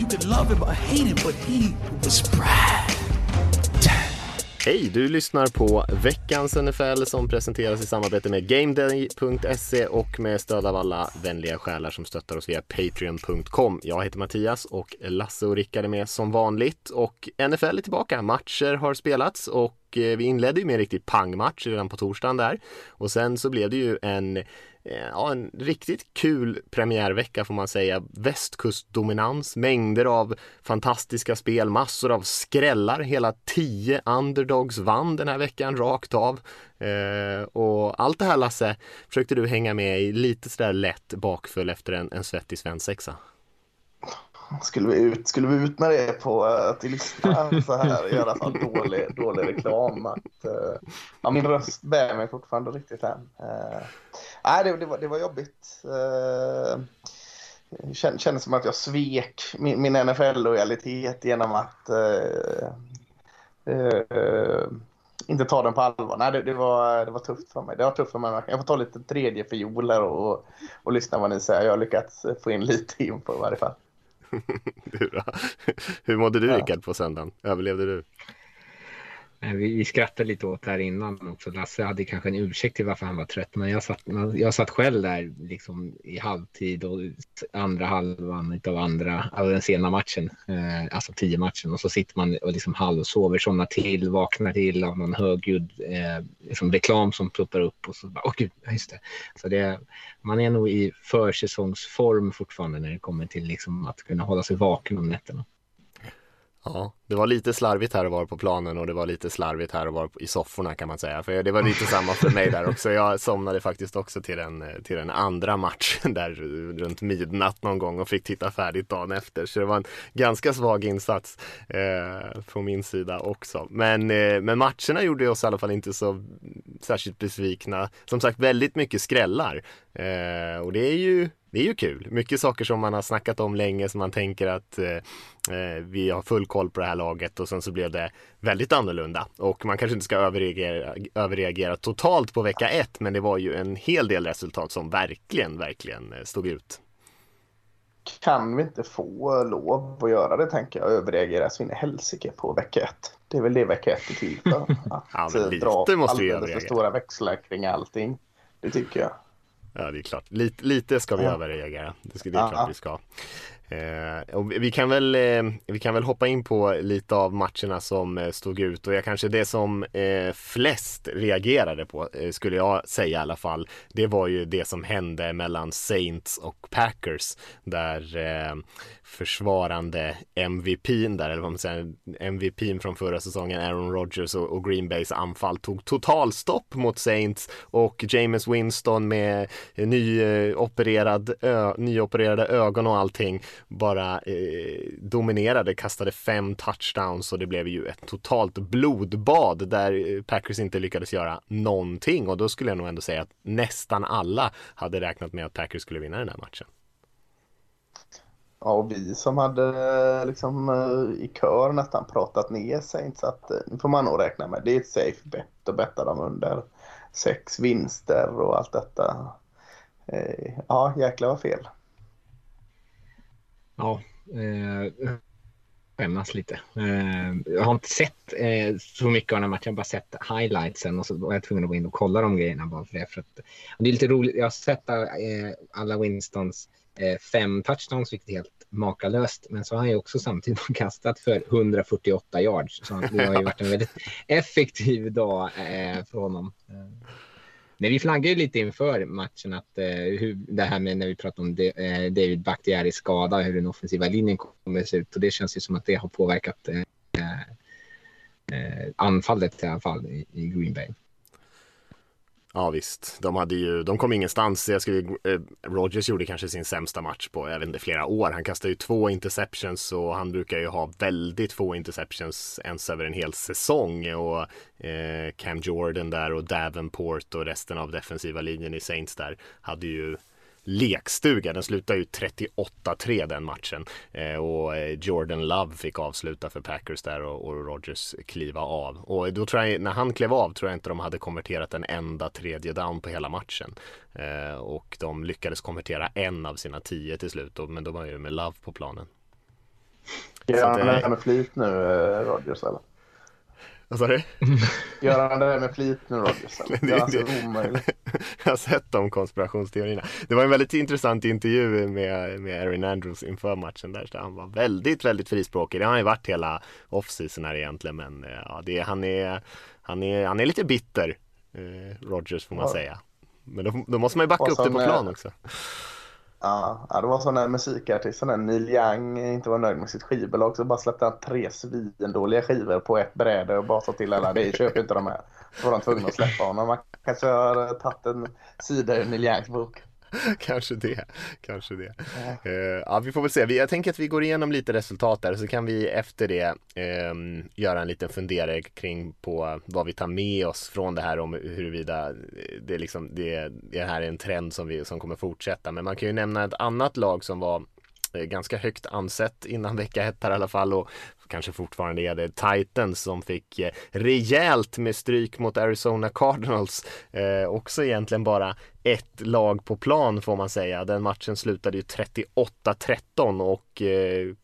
You could love him or hate him, but he was proud. Hej, du lyssnar på veckans NFL som presenteras i samarbete med gameday.se och med stöd av alla vänliga själar som stöttar oss via patreon.com. Jag heter Mattias och Lasse och Rickare är med som vanligt och NFL är tillbaka. Matcher har spelats och vi inledde ju med en riktigt pangmatch redan på torsdagen där och sen så blev det ju en riktigt kul premiärvecka får man säga. Västkustdominans, mängder av fantastiska spel, massor av skrällar. Hela 10 underdogs vann den här veckan rakt av. Och allt det här, Lasse, försökte du hänga med i lite sådär lätt bakfull efter en svettig svensexa? Skulle vi ut med det på att lyssna så här i alla fall dålig reklam att min röst bär mig fortfarande riktigt än. Det var jobbigt. Kändes som att jag svek min NFL-lojalitet genom att inte ta den på allvar. Nej, det var tufft för mig. Det var tufft för mig. Jag får ta lite tredje fioler och lyssna vad ni säger. Jag har lyckats få in lite info i varje fall. Hur mådde du, Rickard, på söndagen? Överlevde du? Vi skrattade lite åt det här innan också. Lasse hade kanske en ursäkt till varför han var trött. Men jag satt själv där liksom i halvtid och andra halvan av den sena matchen. Alltså 10 matchen. Och så sitter man och liksom halvsover, somnar till, vaknar till av någon högljudd liksom reklam som pluppar upp. Och så bara, åh gud, just det. Så det, man är nog i försäsongsform fortfarande när det kommer till liksom att kunna hålla sig vaken om nätterna. Ja, det var lite slarvigt här och var på planen och det var lite slarvigt här och var i sofforna kan man säga. För det var lite samma för mig där också. Jag somnade faktiskt också till den andra matchen där runt midnatt någon gång och fick titta färdigt dagen efter. Så det var en ganska svag insats från min sida också. Men matcherna gjorde oss i alla fall inte så särskilt besvikna. Som sagt, väldigt mycket skrällar. Och det är ju kul. Mycket saker som man har snackat om länge som man tänker att vi har full koll på det här laget och sen så blev det väldigt annorlunda. Och man kanske inte ska överreagera totalt på vecka 1, men det var ju en hel del resultat som verkligen stod ut. Kan vi inte få lov att göra det, tänker jag, överreagera så in i helsike på vecka 1. Det är väl det vecka 1 är till för att dra alldeles för stora växlar kring allting. Det tycker jag. Ja, det är klart. Lite ska vi överreagera. Det är klart vi ska. Och vi kan väl hoppa in på lite av matcherna som stod ut. Och jag kanske det som flest reagerade på, skulle jag säga i alla fall, det var ju det som hände mellan Saints och Packers. Där försvarande MVP:n där, eller vad man säger, MVP:n från förra säsongen, Aaron Rodgers och Green Bays anfall tog totalstopp mot Saints och Jameis Winston med nyopererade ögon och allting bara dominerade, kastade 5 touchdowns och det blev ju ett totalt blodbad där Packers inte lyckades göra någonting, och då skulle jag nog ändå säga att nästan alla hade räknat med att Packers skulle vinna den här matchen. Ja, och vi som hade liksom i kör nästan pratat ner sig, så att nu får man nog räkna med. Det är ett safe bet och betta dem under 6 vinster och allt detta. Ja, jäklar vad fel. Ja, skämmas lite. Jag har inte sett så mycket av den här matchen, jag har bara sett highlightsen och så var jag tvungen att gå in och kolla de grejerna bara för att det är lite roligt, jag har sett alla Winstons 5 touchdowns, vilket är helt makalöst, men så har han ju också samtidigt kastat för 148 yards, så det har ju varit en väldigt effektiv dag för honom. Men vi flaggade ju lite inför matchen att det här med när vi pratar om David Bakhtiaris skada, hur den offensiva linjen kommer se ut, och det känns ju som att det har påverkat anfallet i alla fall i Green Bay. Ja visst, de kom ingenstans. Rodgers gjorde kanske sin sämsta match på även flera år. Han kastade ju 2 interceptions och han brukar ju ha väldigt få interceptions ens över en hel säsong. Och Cam Jordan där och Davenport och resten av defensiva linjen i Saints där hade ju lekstuga. Den slutade ju 38-3 den matchen, och Jordan Love fick avsluta för Packers där och Rodgers kliva av. Och då tror jag, när han klev av, tror jag inte de hade konverterat en enda tredje down på hela matchen, och de lyckades konvertera en av sina 10 till slut, men då var ju med Love på planen. Gör han det här med flit nu, Rodgers, eller? Vad sa du? Gör han det här med flit nu, Rodgers? Det är alltså omöjligt. Jag har sett de konspirationsteorierna. Det var en väldigt intressant intervju med Aaron Andrews inför matchen där han var väldigt, väldigt frispråkig. Det har han ju varit hela off-season här egentligen, men ja, han är lite bitter, Rodgers får man säga. Men då måste man ju backa upp det på plan också. Ja, det var sån där musikartisten där Neil Young inte var nöjd med sitt skivbolag, så bara släppte han 3 svindåliga skivor på ett bräde och bara sa till alla, det köper inte de här. Så var de tvungna att släppa honom. Man kanske har tagit en sida ur Neil Youngs bok. Kanske det. Ja, vi får väl se. Jag tänker att vi går igenom lite resultat där, så kan vi efter det göra en liten fundering kring på vad vi tar med oss från det här, om huruvida det här är en trend som kommer fortsätta. Men man kan ju nämna ett annat lag som var ganska högt ansett innan vecka 1 här i alla fall, och kanske fortfarande är det Titans som fick rejält med stryk mot Arizona Cardinals. Också egentligen bara ett lag på plan får man säga. Den matchen slutade ju 38-13 och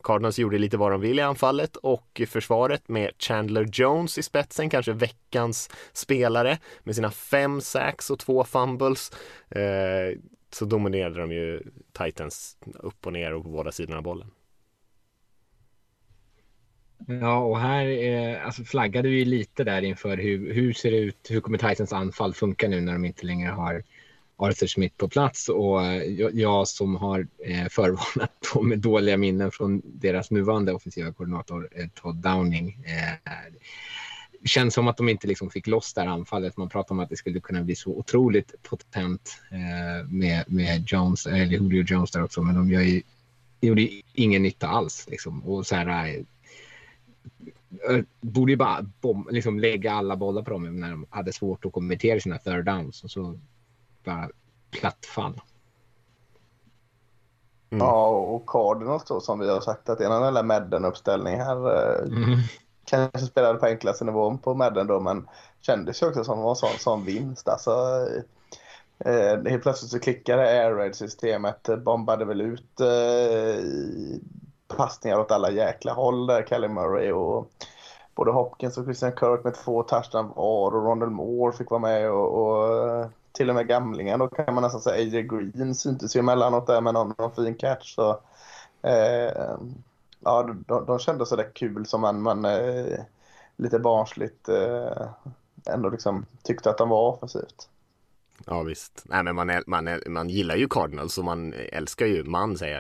Cardinals gjorde lite vad de ville i anfallet och försvaret med Chandler Jones i spetsen, kanske veckans spelare med sina 5 sacks och 2 fumbles. Så dominerade de ju Titans upp och ner och på båda sidorna av bollen. Ja, och här flaggade vi lite där inför hur ser det ut, hur kommer Titans anfall funka nu när de inte längre har Arthur Smith på plats, och jag som har förvarnat dem med dåliga minnen från deras nuvarande offensiva koordinator Todd Downing, känns som att de inte liksom fick loss där anfallet. Man pratar om att det skulle kunna bli så otroligt potent med Jones, eller Julio Jones där också, men de gjorde ingen nytta alls liksom. Och så här borde ju bara lägga alla bollar på dem när de hade svårt att konvertera sina third downs, och så bara plattfall. Mm. Ja, och Cardinals då, som vi har sagt att det är en annan Madden-uppställning här, kanske spelade på enklaste nivån på Madden då, men kändes ju också som var sån som vinst. Alltså, helt plötsligt så klickade air raid-systemet, bombade väl ut passningar åt alla jäkla håll där, Kelly Murray och både Hopkins och Christian Kirk med 2 touchdowns var, och Rondell Moore fick vara med, och till och med gamlingen då, kan man nästan säga, AJ Green syntes ju emellanåt där med någon fin catch. Så ja, de kände så där kul som man lite barnsligt ändå liksom tyckte att de var offensivt. Ja visst. Nej, men man gillar ju Cardinals och man älskar ju,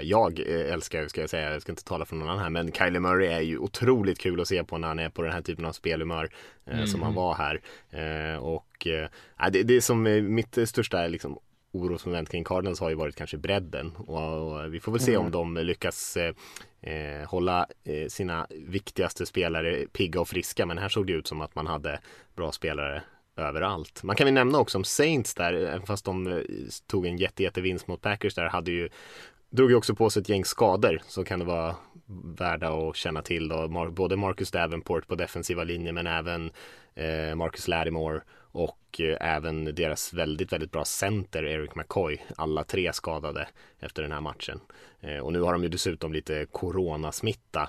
jag älskar ju, jag ska inte tala för någon annan här, men Kyler Murray är ju otroligt kul att se på när han är på den här typen av spelhumör som han var här. Det är som mitt största liksom orosmoment kring Cardinals har ju varit kanske bredden, och vi får väl se om de lyckas hålla sina viktigaste spelare pigga och friska, men här såg det ut som att man hade bra spelare överallt. Man kan väl nämna också om Saints där, fast de tog en jättevinst mot Packers där, drog ju också på sig ett gäng skador, så kan det vara värda att känna till då. Både Marcus Davenport på defensiva linjen, men även Marcus Lattimore och även deras väldigt, väldigt bra center Eric McCoy, alla 3 skadade efter den här matchen. Och nu har de ju dessutom lite coronasmitta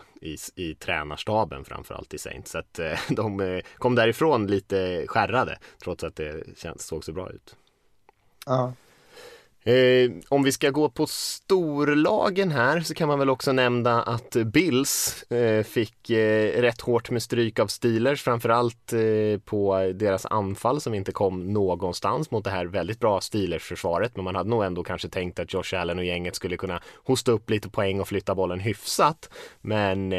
i tränarstaben, framförallt i Saints, så att de kom därifrån lite skärrade, trots att det såg så bra ut. Ja. Om vi ska gå på storlagen här så kan man väl också nämna att Bills fick rätt hårt med stryk av Steelers, framförallt på deras anfall som inte kom någonstans mot det här väldigt bra Steelers-försvaret. Men man hade nog ändå kanske tänkt att Josh Allen och gänget skulle kunna hosta upp lite poäng och flytta bollen hyfsat, men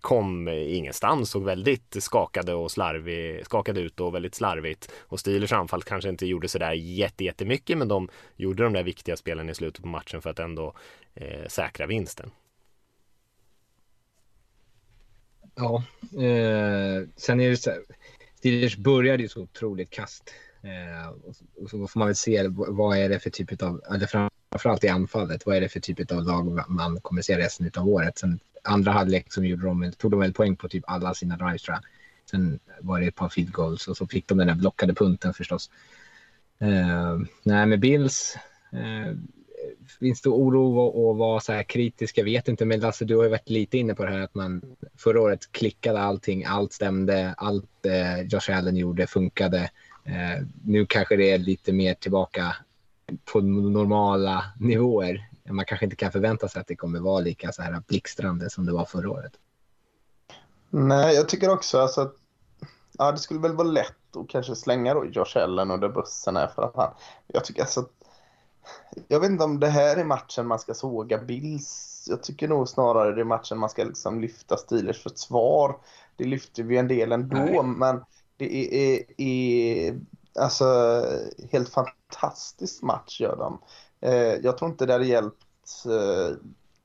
kom ingenstans och väldigt skakade ut och väldigt slarvigt. Och Steelers anfall kanske inte gjorde sådär jättemycket, men de gjorde de där viktiga spelen i slutet på matchen för att ändå säkra vinsten. Ja, sen är det så här, Steelers började ju så otroligt kast. Och så får man väl se vad är det för typ av, eller framförallt i anfallet, vad är det för typ av lag man kommer se resten av året. Sen andra halvlek som gjorde de, tog de väl poäng på typ alla sina drives, tror jag. Sen var det ett par field goals och så fick de den där blockade punten förstås. Nej, med Bills finns det oro och vara så här kritisk, jag vet inte, men Lasse, du har ju varit lite inne på det här att man förra året klickade allting, allt stämde, allt Josh Allen gjorde funkade. Nu kanske det är lite mer tillbaka på normala nivåer. Man kanske inte kan förvänta sig att det kommer vara lika så här blixtrande som det var förra året. Nej, jag tycker också alltså att det skulle väl vara lätt att kanske slänga då Josh Allen under bussen här för att han, jag tycker alltså att, jag vet inte om det här är matchen man ska såga Bills. Jag tycker nog snarare det är matchen man ska liksom lyfta Steelers försvar. Det lyfter vi en del ändå. Nej. Men det är alltså helt fantastisk match gör de. Jag tror inte det hade hjälpt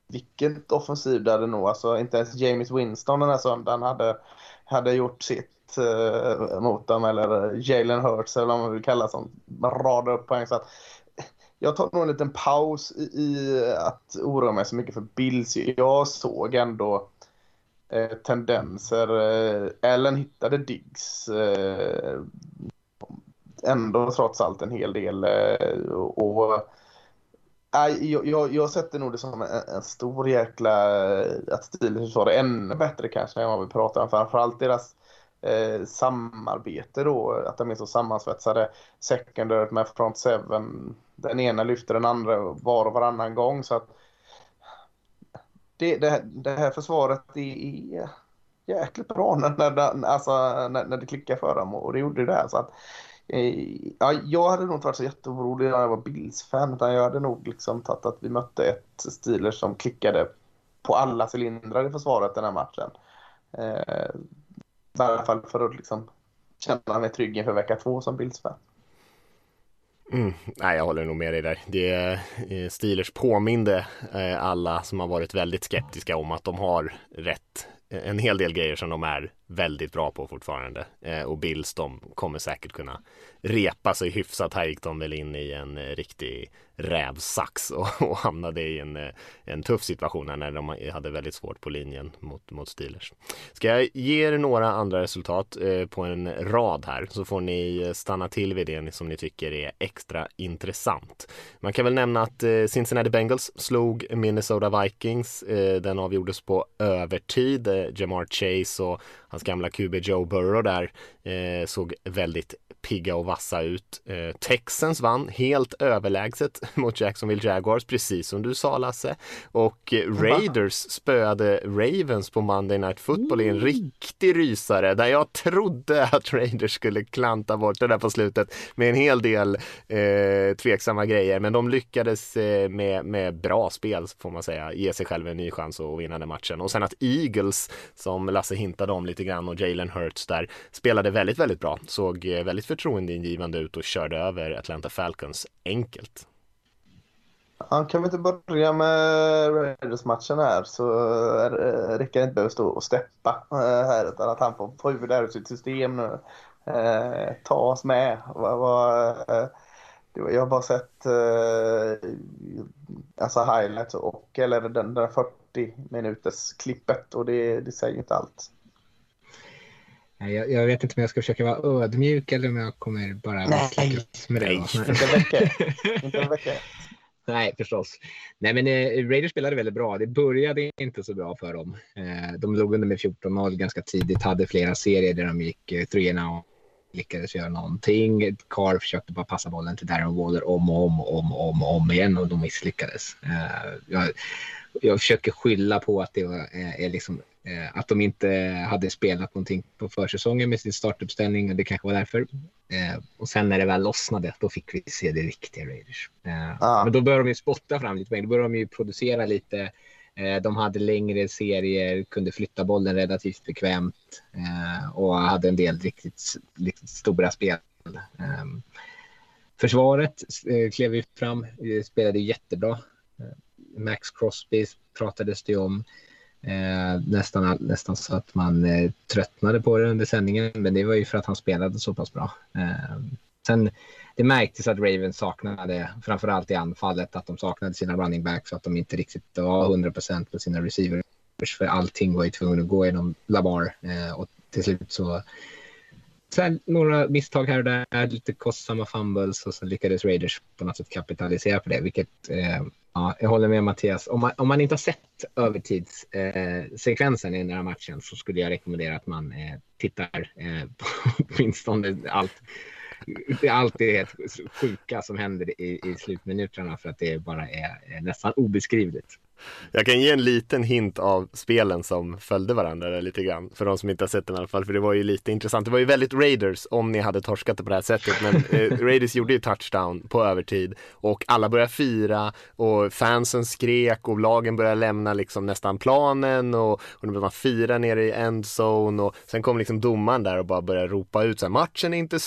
vilket offensiv det hade nog. Alltså inte ens Jameis Winston den här söndagen hade gjort sitt mot dem, eller Jalen Hurts eller vad man vill kalla som radar upp poäng. Så att jag tar nog en liten paus i att oroa mig så mycket för Bills. Jag såg ändå tendenser. Allen hittade Diggs ändå trots allt en hel del. Jag sätter nog det som en stor jäkla att Steelers var ännu bättre kanske än vad vi pratar om. Framförallt deras samarbete då, att de är så sammansvetsade. Secondary med front seven, den ena lyfter den andra var och varannan gång. Så att det här försvaret är jäkligt bra när det klickar för dem, och det gjorde det här. Så att jag hade nog inte varit så jätteorolig när jag var Bills-fan, utan jag hade nog liksom tagit att vi mötte ett Steelers som klickade på alla cylindrar i försvaret den här matchen. I alla fall för att liksom känna mig trygg inför vecka 2 som Bills-fan. Nej, jag håller nog med dig där. Det Steelers påminde alla som har varit väldigt skeptiska om att de har rätt en hel del grejer som de är väldigt bra på fortfarande, och Bills, de kommer säkert kunna repa sig hyfsat. Här gick de väl in i en riktig rävsax och hamnade i en tuff situation när de hade väldigt svårt på linjen mot Steelers. Ska jag ge er några andra resultat på en rad här, så får ni stanna till vid det som ni tycker är extra intressant. Man kan väl nämna att Cincinnati Bengals slog Minnesota Vikings. Den avgjordes på övertid. Jamar Chase och hans gamla QB Joe Burrow där såg väldigt pigga och vassa ut. Texans vann helt överlägset mot Jacksonville Jaguars, precis som du sa, Lasse. Och Raiders spöade Ravens på Monday Night Football i en riktig rysare, där jag trodde att Raiders skulle klanta bort det där på slutet med en hel del tveksamma grejer, men de lyckades med bra spel, får man säga, ge sig själv en ny chans att vinna den matchen. Och sen att Eagles, som Lasse hintade om lite grann, och Jalen Hurts där spelade väldigt, väldigt bra, såg väldigt förtroendeingivande ut och körde över Atlanta Falcons enkelt. Ja, kan vi inte börja med Raiders-matchen här, så Rickare inte behöver stå och steppa här, utan att han får huvud där ur sitt system nu. Ta oss med. Jag har bara sett alltså highlights och eller den där 40 minuters klippet, och det säger inte allt. Jag vet inte om jag ska försöka vara ödmjuk eller om jag kommer bara misslyckas med det. Nej, inte en vecka. Nej, förstås. Nej, men Raiders spelade väldigt bra. Det började inte så bra för dem. De låg under med 14-0 ganska tidigt, hade flera serier där de gick 3-0 lyckades göra någonting. Carl försökte bara passa bollen till Darren Waller om och om igen och de misslyckades. Jag försöker skylla på att det är liksom att de inte hade spelat någonting på försäsongen med sin startuppställning, och det kanske var därför. Och sen när det väl lossnade, då fick vi se det riktiga Raiders. Men då började de ju spotta fram lite poäng, då började de ju producera lite. De hade längre serier, kunde flytta bollen relativt bekvämt och hade en del riktigt stora spel. Försvaret klev ju fram, spelade jättebra. Maxx Crosby pratades det om nästan så att man tröttnade på det under sändningen, men det var ju för att han spelade så pass bra. Sen det märktes att Ravens saknade, framförallt i anfallet, att de saknade sina running backs, att de inte riktigt var 100% på sina receivers, för allting var ju tvungen att gå genom Lamar, och till slut så några misstag här och där, lite kostsamma fumbles, och så lyckades Raiders på något sätt kapitalisera på det, vilket jag håller med Mattias. Om man inte har sett övertidssekvensen i den här matchen, så skulle jag rekommendera att man tittar på åtminstone allt. Det är alltid helt sjuka som händer i slutminuterna, för att det bara är nästan obeskrivligt. Jag kan ge en liten hint av spelen som följde varandra lite grann, för de som inte har sett den i alla fall, för det var ju lite intressant. Det var ju väldigt Raiders om ni hade torskat det på det här sättet, men Raiders gjorde ju touchdown på övertid och alla började fira och fansen skrek och lagen började lämna liksom nästan planen och då man fira nere i endzone, och sen kom liksom domaren där och bara började ropa ut så här, matchen är inte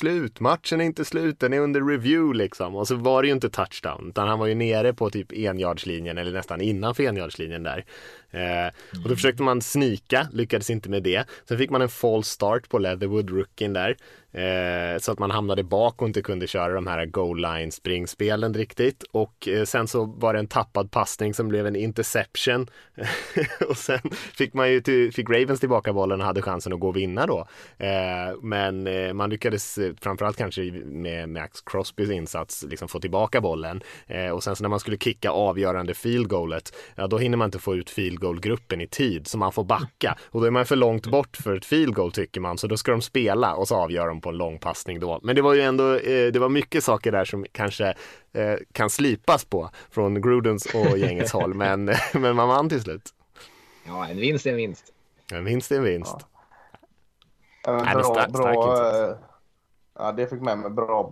slut, den är under review liksom, och så var det ju inte touchdown, utan han var ju nere på typ enjardslinjen eller nästan innanför enjardslinjen där. Och då försökte man snika, lyckades inte med det. Sen fick man en false start på Leatherwood rookien där, så att man hamnade bak och inte kunde köra de här goal line springspelen riktigt. Och sen så var det en tappad passning som blev en interception. Och sen fick Ravens tillbaka bollen och hade chansen att gå och vinna då. Men man lyckades framförallt kanske med Maxx Crosbys insats liksom få tillbaka bollen. Och sen så när man skulle kicka avgörande field goalet, ja, då hinner man inte få ut field goal-gruppen i tid, så man får backa. Och då är man för långt bort för ett field goal tycker man, så då ska de spela och så avgör de på en lång passning då. Men det var ju ändå det var mycket saker där som kanske kan slipas på från Grudens och gängets håll, men man vann till slut. Ja, en vinst är en vinst. Ja. Nej, bra. Ja, det fick med mig bra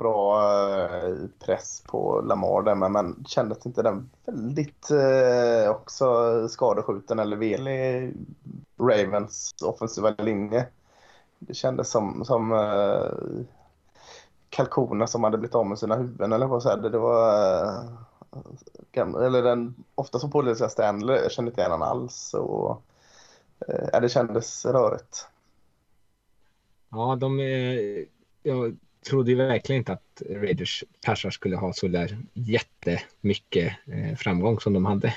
press på Lamar där, men kändes inte den väldigt också skadeskjuten eller velig Ravens offensiva linje? Det kändes som kalkoner som hade blivit av med sina huvuden eller vad så här. Det var eller den ofta som polisiga Stanley kände inte gärna alls, och det kändes rörigt. Ja, jag trodde ju verkligen inte att Raiders persar skulle ha så där jättemycket framgång som de hade.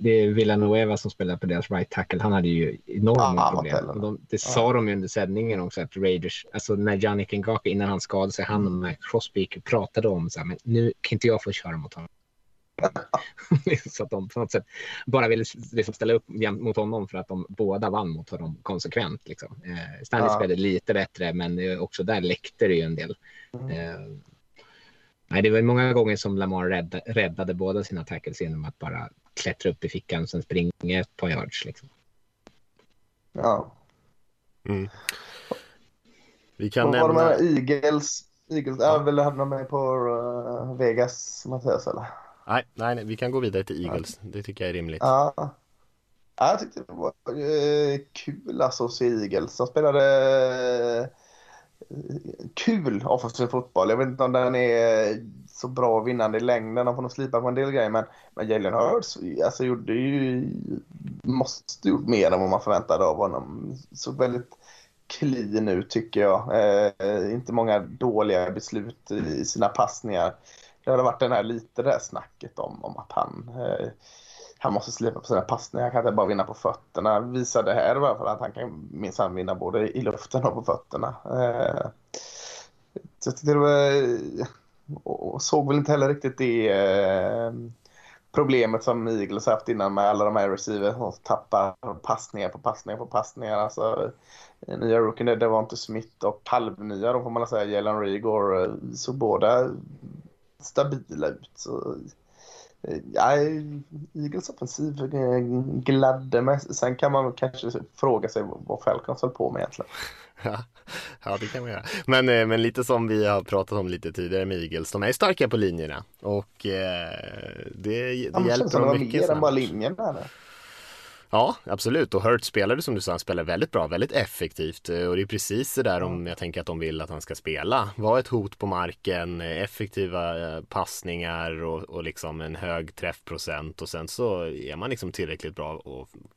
Det är Villanueva som spelade på deras right tackle. Han hade ju enorma problem. Sa de ju under sändningen också, att Raiders, alltså när Yannick Ngakoue innan han skadade sig, han och Maxx Crosby pratade om så här, men nu kan inte jag få köra mot honom. Så att de på något sätt bara ville liksom ställa upp mot honom, för att de båda vann mot honom konsekvent liksom. Stanley spelade lite bättre, men också där läckte det ju en del. Nej, det var många gånger som Lamar räddade båda sina tackles genom att bara klättra upp i fickan och sen springa ett par yards liksom. Vi kan nämna de här Eagles väl hamna med på Vegas, Mattias, eller? Nej, vi kan gå vidare till Eagles. Det tycker jag är rimligt. Ja, jag tyckte det var kul alltså att se Eagles. De spelade kul offensiv fotboll. Jag vet inte om den är så bra vinnande i längden. De får nog slipa på en del grejer. Men Jalen Hurts alltså, måste gjort mer än vad man förväntade av honom. Så väldigt clean ut tycker jag. Inte många dåliga beslut i sina passningar. Det har varit den här lite där snacket om att han måste slipa på sina passningar. Han kan inte bara vinna på fötterna. Visar det här i alla fall att han kan minsann vinna både i luften och på fötterna. Så jag tyckte det var, och såg väl inte heller riktigt det problemet som Eagles haft innan med alla de här receiver som tappar passningar. Alltså, nya rookien, det var inte Smith och halvnya, då får man säga Jalen Rigor, så båda stabila ut. Så, ja, Eagles offensiv gladde mig. Sen kan man kanske fråga sig vad Falcons höll på med egentligen. Ja, det kan man göra. Men lite som vi har pratat om lite tidigare med Eagles, de är starka på linjerna. Och det hjälper dem mycket. De har linjen där. Ja, absolut. Och Hurts spelade, som du sa, han spelade väldigt bra, väldigt effektivt. Och det är precis det där om jag tänker att de vill att han ska spela. Var ett hot på marken, effektiva passningar och liksom en hög träffprocent. Och sen så är man liksom tillräckligt bra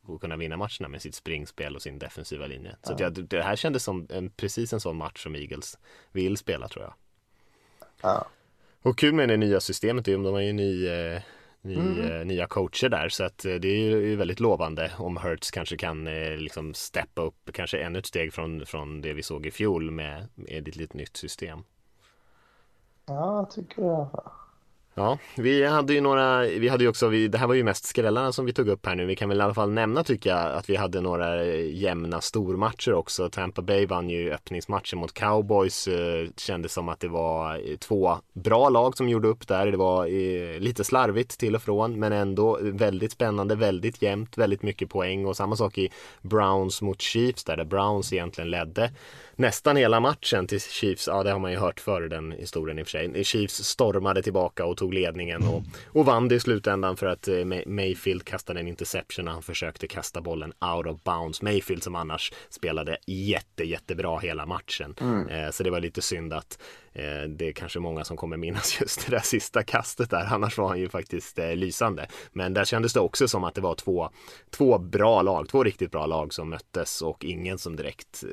och kunna vinna matcherna med sitt springspel och sin defensiva linje. Så det här kändes som precis en sån match som Eagles vill spela, tror jag. Ja. Och kul med det nya systemet är ju om de har ju nya coacher där, så att det är ju väldigt lovande om Hurts kanske kan liksom steppa upp kanske ännu ett steg från det vi såg i fjol med ett lite nytt system. Ja, tycker jag. Ja, vi hade ju också, det här var ju mest skrällarna som vi tog upp här nu. Vi kan väl i alla fall nämna, tycker jag, att vi hade några jämna stormatcher också. Tampa Bay vann ju öppningsmatchen mot Cowboys. Kändes som att det var två bra lag som gjorde upp där. Det var lite slarvigt till och från, men ändå väldigt spännande, väldigt jämnt, väldigt mycket poäng. Och samma sak i Browns mot Chiefs där Browns egentligen ledde nästan hela matchen till Chiefs. Ja, det har man ju hört förr, den historien i och för sig. Chiefs stormade tillbaka och tog ledningen och vann det i slutändan för att Mayfield kastade en interception när han försökte kasta bollen out of bounds. Mayfield som annars spelade jättebra hela matchen. Så det var lite synd att det är kanske många som kommer minnas just det där sista kastet där, annars var han ju faktiskt lysande. Men där kändes det också som att det var två riktigt bra lag som möttes och ingen som direkt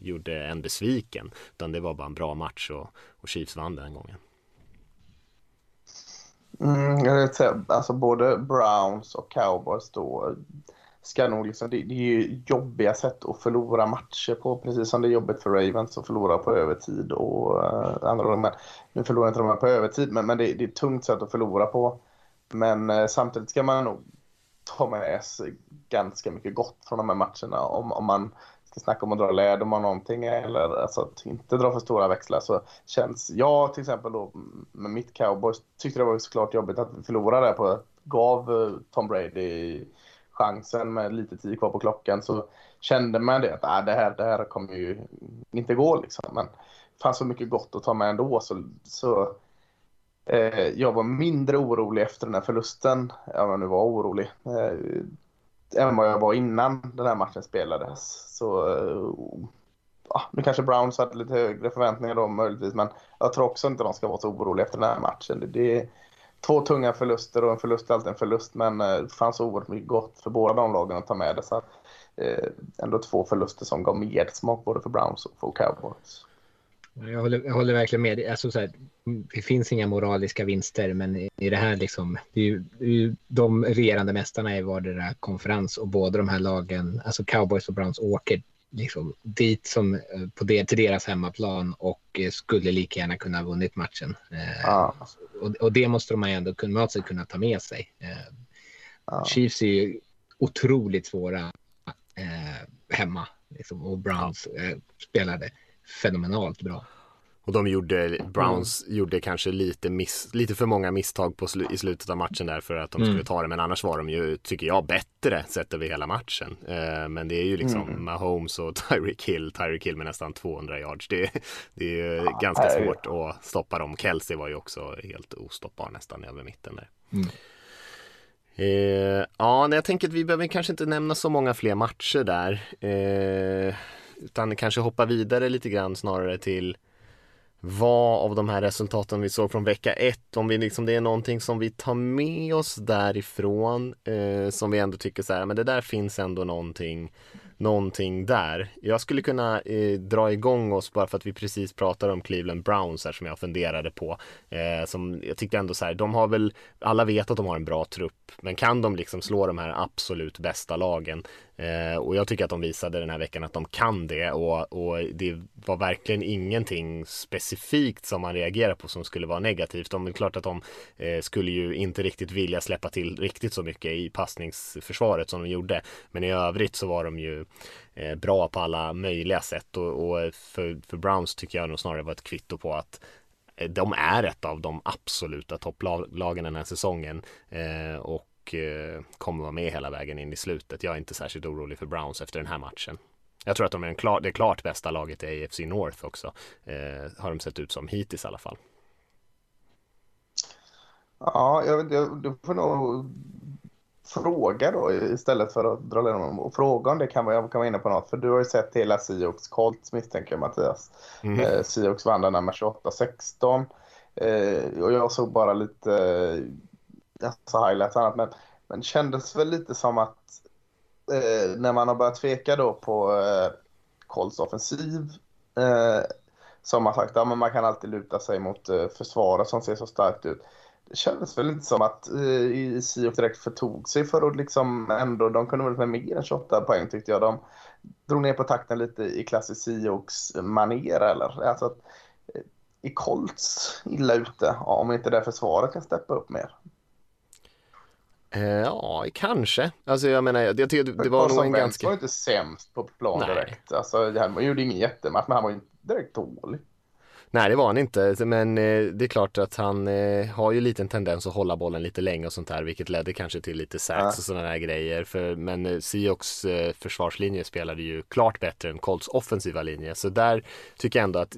gjorde en besviken, utan det var bara en bra match och Chiefs vann den gången. Alltså både Browns och Cowboys då ska nog liksom, det är ju jobbiga sätt att förlora matcher på, precis som det är jobbigt för Ravens att förlora på övertid och andra, men nu förlorar inte de här på övertid, men det är ett tungt sätt att förlora på, men samtidigt ska man nog ta med sig ganska mycket gott från de här matcherna om man ska snacka om att dra lärdom om någonting, eller alltså att inte dra för stora växlar. Så känns jag till exempel då med mitt Cowboys, tyckte det var såklart jobbigt att vi förlorade där på, gav Tom Brady chansen med lite tid kvar på klockan, så kände man det att det här kommer ju inte gå liksom, men det fanns så mycket gott att ta med ändå, så jag var mindre orolig efter den här förlusten, även om jag var orolig än vad jag var innan den här matchen spelades. Så nu kanske Browns hade lite högre förväntningar då möjligtvis, men jag tror också inte de ska vara så oroliga efter den här matchen. Det är två tunga förluster och en förlust är alltid en förlust, men det fanns oerhört mycket gott för båda de lagen att ta med det, så att ändå två förluster som gav mer smak både för Browns och för Cowboys. Jag håller verkligen med. Alltså, så här, det finns inga moraliska vinster, men i det här liksom, det är ju de regerande mästarna i vardera konferens, och båda de här lagen, alltså Cowboys och Browns, åker liksom dit som till deras hemmaplan och skulle lika gärna kunna ha vunnit matchen. Och det måste de ändå kunna ta med sig. Chiefs är ju otroligt svåra hemma liksom, och Browns spelade fenomenalt bra. Och Browns gjorde kanske lite för många misstag i slutet av matchen där för att de skulle ta det, men annars var de ju, tycker jag, bättre sett över hela matchen. Men det är ju liksom Mahomes och Tyreek Hill med nästan 200 yards. Det är ju ganska svårt att stoppa dem. Kelsey var ju också helt ostoppbar nästan över mitten där. Jag tänker att vi behöver kanske inte nämna så många fler matcher där. Utan kanske hoppa vidare lite grann snarare till vad av de här resultaten vi såg från vecka 1, om vi liksom, det är någonting som vi tar med oss därifrån som vi ändå tycker så här, men det där finns ändå någonting där. Jag skulle kunna dra igång oss bara för att vi precis pratade om Cleveland Browns här, som jag funderade på. Som jag tyckte ändå så här, de har väl, alla vet att de har en bra trupp Men kan de liksom slå de här absolut bästa lagen? Och jag tycker att de visade den här veckan att de kan det. Och det var verkligen ingenting specifikt som man reagerar på som skulle vara negativt. Det är klart att de skulle ju inte riktigt vilja släppa till riktigt så mycket i passningsförsvaret som de gjorde. Men i övrigt så var de ju bra på alla möjliga sätt. Och för Browns tycker jag nog snarare var ett kvitto på att de är ett av de absoluta topplagen den här säsongen och kommer vara med hela vägen in i slutet. Jag är inte särskilt orolig för Browns efter den här matchen. Jag tror att de är det klart bästa laget i AFC North också. Har de sett ut som hittills i alla fall. Ja, du får nog fråga då istället för att dra ner honom och fråga om det kan vara inne på något, för du har ju sett hela Seahawks Colts misstänker Mattias. Seahawks vann den här med 28-16 och jag såg bara lite highlights annat, men kändes väl lite som att när man har börjat tveka då på Colts offensiv som har sagt att man kan alltid luta sig mot försvarare som ser så starkt ut. Det kändes väl inte som att Seahawks direkt förtog sig för att liksom ändå, de kunde väl med mer än 28 poäng tyckte jag. De drog ner på takten lite i klassisk Seahawks manér eller? Alltså att i Colts illa ute, ja, om inte det försvaret kan steppa upp mer. Ja, kanske. Alltså jag menar, jag tycker det var nog en ganska... var inte sämst på plan direkt. Alltså, han gjorde ingen jättematch, men han var ju inte direkt dålig. Nej, det var han inte, men det är klart att han har ju lite en tendens att hålla bollen lite länge och sånt där, vilket ledde kanske till lite sacks och sådana där grejer. Men Seahawks försvarslinje spelade ju klart bättre än Colts offensiva linje, så där tycker jag ändå att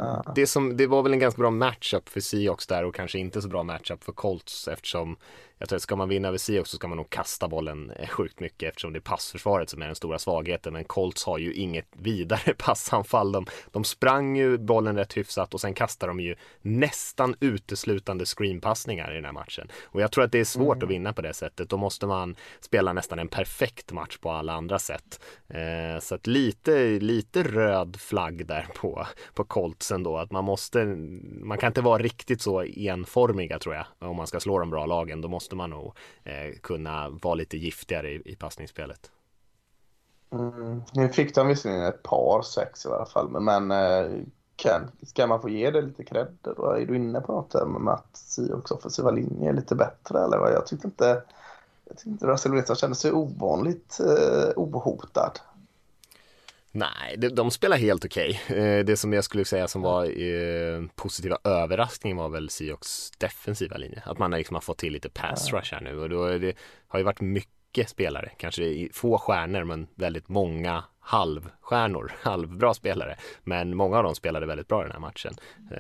det var väl en ganska bra matchup för Seahawks där och kanske inte så bra matchup för Colts, eftersom jag tror att ska man vinna över Seahawks så ska man nog kasta bollen sjukt mycket, eftersom det är passförsvaret som är den stora svagheten. Men Colts har ju inget vidare passanfall. De sprang ju bollen rätt hyfsat och sen kastar de ju nästan uteslutande screenpassningar i den här matchen. Och jag tror att det är svårt att vinna på det sättet. Då måste man spela nästan en perfekt match på alla andra sätt. Så att lite röd flagg där på Colts ändå. Att man kan inte vara riktigt så enformiga tror jag. Om man ska slå de bra lagen, då måste man nog kunna vara lite giftigare i passningsspelet. Nu fick de visserligen ett par sex i alla fall, men ska man få ge det lite cred? Är du inne på något med att Seahawks offensiva linje är lite bättre? Eller vad? Jag tyckte inte Russell Wilson kände sig ovanligt ohotad. Nej, de spelar helt okej. Det som jag skulle säga som var positiva överraskning var väl Seahawks defensiva linje. Att man liksom har fått till lite pass rush här nu. Och det har ju varit mycket spelare. Kanske få stjärnor, men väldigt många halvstjärnor. Halvbra spelare. Men många av dem spelade väldigt bra i den här matchen.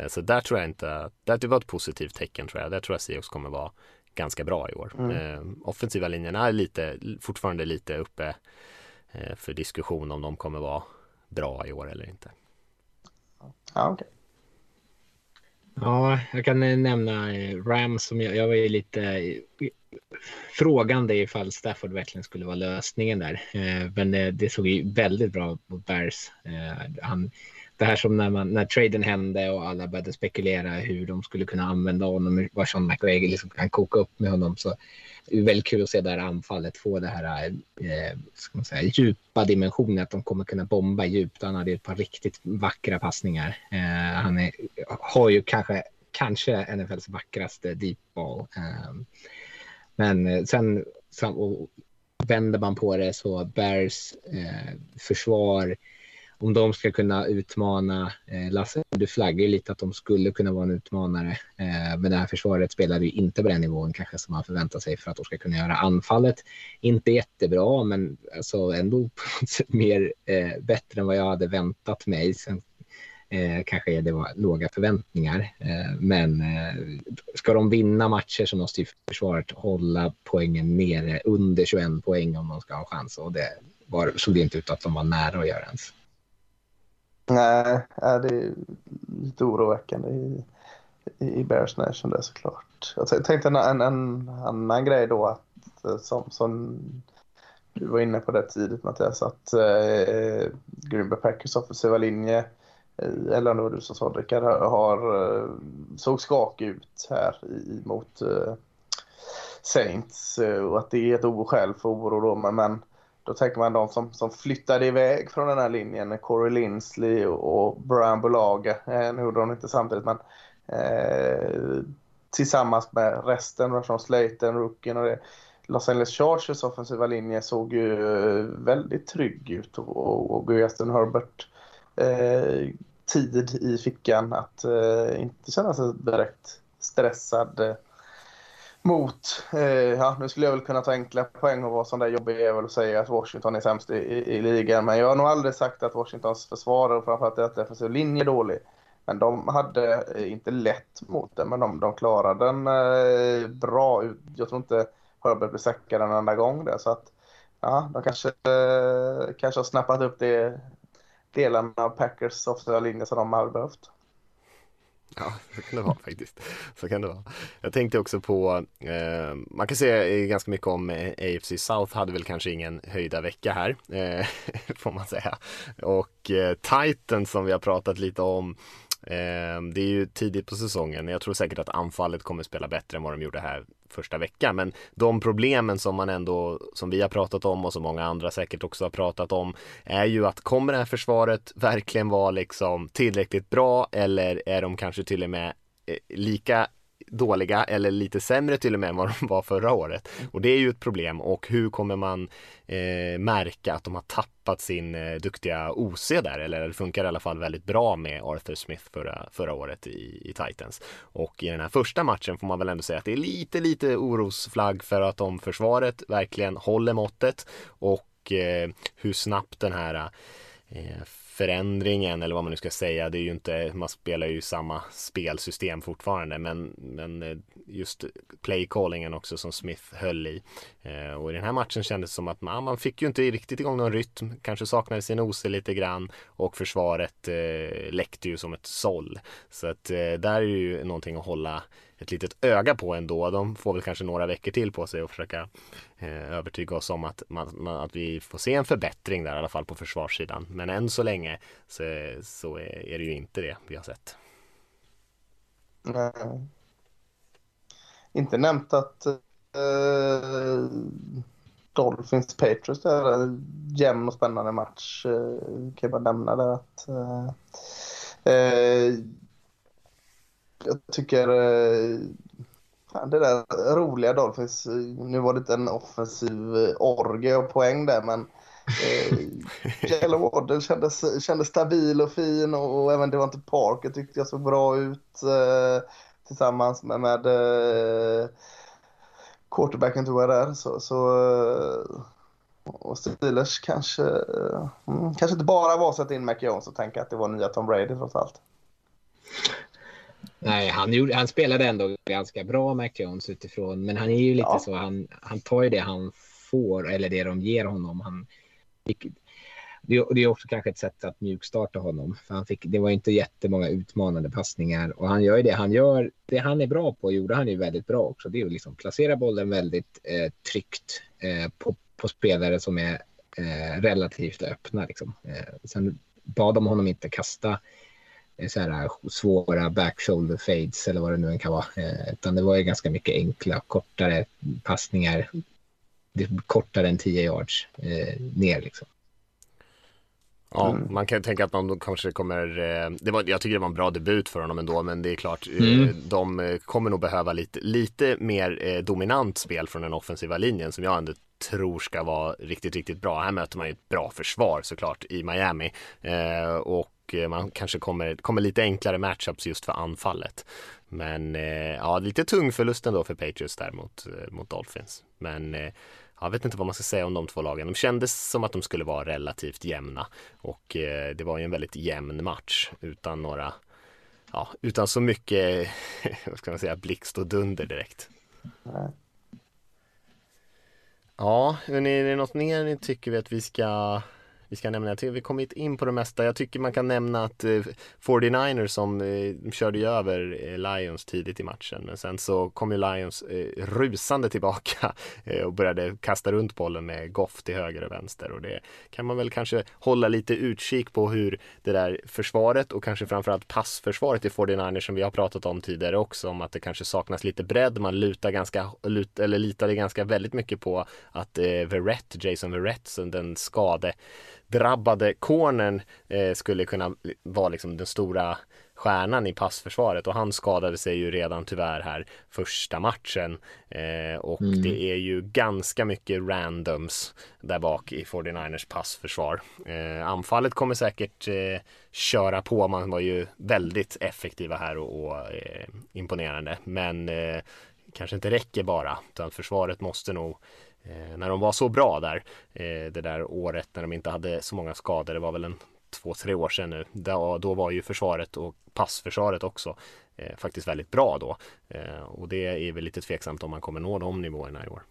Så där tror jag inte... Det var ett positivt tecken tror jag. Där tror jag Seahawks kommer vara ganska bra i år. Offensiva linjerna är fortfarande lite uppe för diskussion om de kommer vara bra i år eller inte. Ja, okej. Ja, jag kan nämna Rams som jag var ju lite frågande ifall Stafford verkligen skulle vara lösningen där. Men det såg ju väldigt bra mot Bears. Det här som när traden hände och alla började spekulera hur de skulle kunna använda honom, vad Sean McVay liksom kan koka upp med honom, så det är väldigt kul att se det här anfallet få det här djupa dimensionen, att de kommer kunna bomba djupt. Han hade ett par riktigt vackra passningar. Han har ju kanske NFLs vackraste deep ball. Men sen vänder man på det så Bears försvar, om de ska kunna utmana Lasse, du flaggar ju lite att de skulle kunna vara en utmanare, men det här försvaret spelar ju inte på den nivån kanske som man förväntar sig för att de ska kunna göra anfallet. Inte jättebra, men alltså ändå mer bättre än vad jag hade väntat mig. Sen kanske det var låga förväntningar, men ska de vinna matcher så måste ju försvaret hålla poängen nere under 21 poäng om de ska ha chans, och det såg det inte ut att de var nära att göra ens. Nej, det är lite oroväckande i Bears Nation där såklart. Jag tänkte en annan grej då, att som du var inne på det tidigt Mattias, att Green Bay Packers offensiva linje, eller om det var du som sa Rickard, såg skakig ut här mot Saints och att det är ett oskäl för oro då, men då tänker man de som flyttade iväg från den här linjen, Corey Linsley och Brian Bulaga, nu gjorde de inte samtidigt, men tillsammans med resten, Rashawn Slaton, rookien och det. Los Angeles Chargers offensiva linje såg ju väldigt trygg ut, och Justin Herbert tid i fickan att inte känna sig direkt stressad mot, ja, nu skulle jag väl kunna ta enkla poäng och vara sån där jobbig är väl att säga att Washington är sämst i ligan, men jag har nog aldrig sagt att Washingtons försvar och framförallt att defensiv linje är dålig, men de hade inte lätt mot den, men de klarade den bra ut. Jag tror inte Herbert blir säckad en andra gång där, så att ja, de kanske har snappat upp det delarna av Packers offensiva linje som de har behövt. Ja, så kan det vara faktiskt. Så kan det vara. Jag tänkte också på, man kan se ganska mycket om AFC South hade väl kanske ingen höjda vecka här, får man säga. Och Titans som vi har pratat lite om, det är ju tidigt på säsongen. Jag tror säkert att anfallet kommer spela bättre än vad de gjorde här första veckan, men de problemen som man ändå, som vi har pratat om och som många andra säkert också har pratat om, är ju att kommer det här försvaret verkligen vara liksom tillräckligt bra, eller är de kanske till och med lika dåliga eller lite sämre till och med än vad de var förra året, och det är ju ett problem. Och hur kommer man märka att de har tappat sin duktiga OC där, eller det funkar i alla fall väldigt bra med Arthur Smith förra året i Titans, och i den här första matchen får man väl ändå säga att det är lite orosflagg för att om försvaret verkligen håller måttet och hur snabbt den här förändringen, eller vad man nu ska säga, det är ju inte, man spelar ju samma spelsystem fortfarande, men just playcallingen också som Smith höll i, och i den här matchen kändes det som att man fick ju inte riktigt igång någon rytm, kanske saknade sin OC lite grann, och försvaret läckte ju som ett såll, så att där är ju någonting att hålla ett litet öga på ändå. De får väl kanske några veckor till på sig och försöka övertyga oss om att vi får se en förbättring där i alla fall på försvarssidan. Men än så länge så är det ju inte det vi har sett. Nej. Inte nämnt att Dolphins Patriots, det är en jämn och spännande match. Kan jag bara nämna där att jag tycker det där roliga Dolphins, nu var det en offensiv orgie och poäng där, men Jalen Waddle kändes stabil och fin, och även det var inte Parker tyckte jag såg bra ut tillsammans med quarterbacken tror jag där, och Steelers kanske inte bara var satt in Mac Jones och tänka att det var nya Tom Brady trots allt. Nej, han spelade ändå ganska bra Mac Jones utifrån, men han är ju lite så, han tar ju det han får eller det de ger honom. Det är också kanske ett sätt att mjukstarta honom, för det var inte jättemånga utmanande passningar, och han gör ju det han är bra på, gjorde han ju väldigt bra också. Det är ju liksom placera bollen väldigt tryggt på spelare som är relativt öppna liksom. Sen bad de honom inte kasta så här svåra back shoulder fades eller vad det nu kan vara, utan det var ju ganska mycket enkla kortare passningar, kortare än 10 yards ner liksom. Ja, man kan tänka att man kanske kommer, jag tycker det var en bra debut för honom ändå, men det är klart, de kommer nog behöva lite mer dominant spel från den offensiva linjen som jag ändå tror ska vara riktigt, riktigt bra. Här möter man ju ett bra försvar såklart i Miami, och man kanske kommer lite enklare matchups just för anfallet. Men ja, lite tung förlust ändå för Patriots där mot Dolphins. Men jag vet inte vad man ska säga om de två lagen. De kändes som att de skulle vara relativt jämna, och det var ju en väldigt jämn match utan utan så mycket, vad ska man säga, blixt och dunder direkt. Ja, är det något mer ni tycker vi att vi ska Vi ska nämna att vi kommit in på det mesta. Jag tycker man kan nämna att 49ers som körde ju över Lions tidigt i matchen. Men sen så kom ju Lions rusande tillbaka och började kasta runt bollen med Goff till höger och vänster. Och det kan man väl kanske hålla lite utkik på, hur det där försvaret och kanske framförallt passförsvaret i 49ers som vi har pratat om tidigare också, om att det kanske saknas lite bredd. Man litade ganska väldigt mycket på att Jason Verrett, som den drabbade cornern, skulle kunna vara liksom den stora stjärnan i passförsvaret, och han skadade sig ju redan tyvärr här första matchen och det är ju ganska mycket randoms där bak i 49ers passförsvar. Anfallet kommer säkert köra på, man var ju väldigt effektiva här och imponerande, men kanske inte räcker bara, utan försvaret måste nog, när de var så bra där det där året när de inte hade så många skador, det var väl en 2-3 år sedan nu, då var ju försvaret och passförsvaret också faktiskt väldigt bra då, och det är väl lite tveksamt om man kommer nå de nivåerna i år.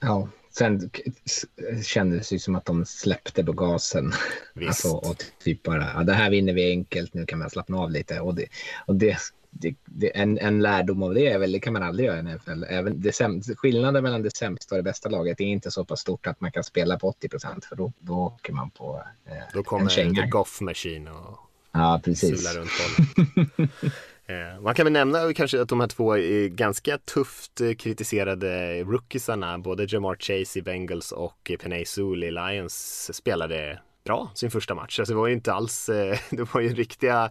Ja, sen kändes det ju som att de släppte på gasen. Alltså, och typ bara, ja, det här vinner vi enkelt, nu kan man slappna av lite, en lärdom av det är väl, det kan man aldrig göra i NFL. Även skillnaden mellan det sämsta och det bästa laget är inte så pass stort att man kan spela på 80%, för då åker man på då kommer en Goff-maskin och sular runt bollen. Man kan väl nämna kanske att de här två är ganska tufft kritiserade rookiesarna, både Jamar Chase i Bengals och Penei Sewell i Lions, spelade bra sin första match. Alltså, det var ju inte alls, det var ju riktiga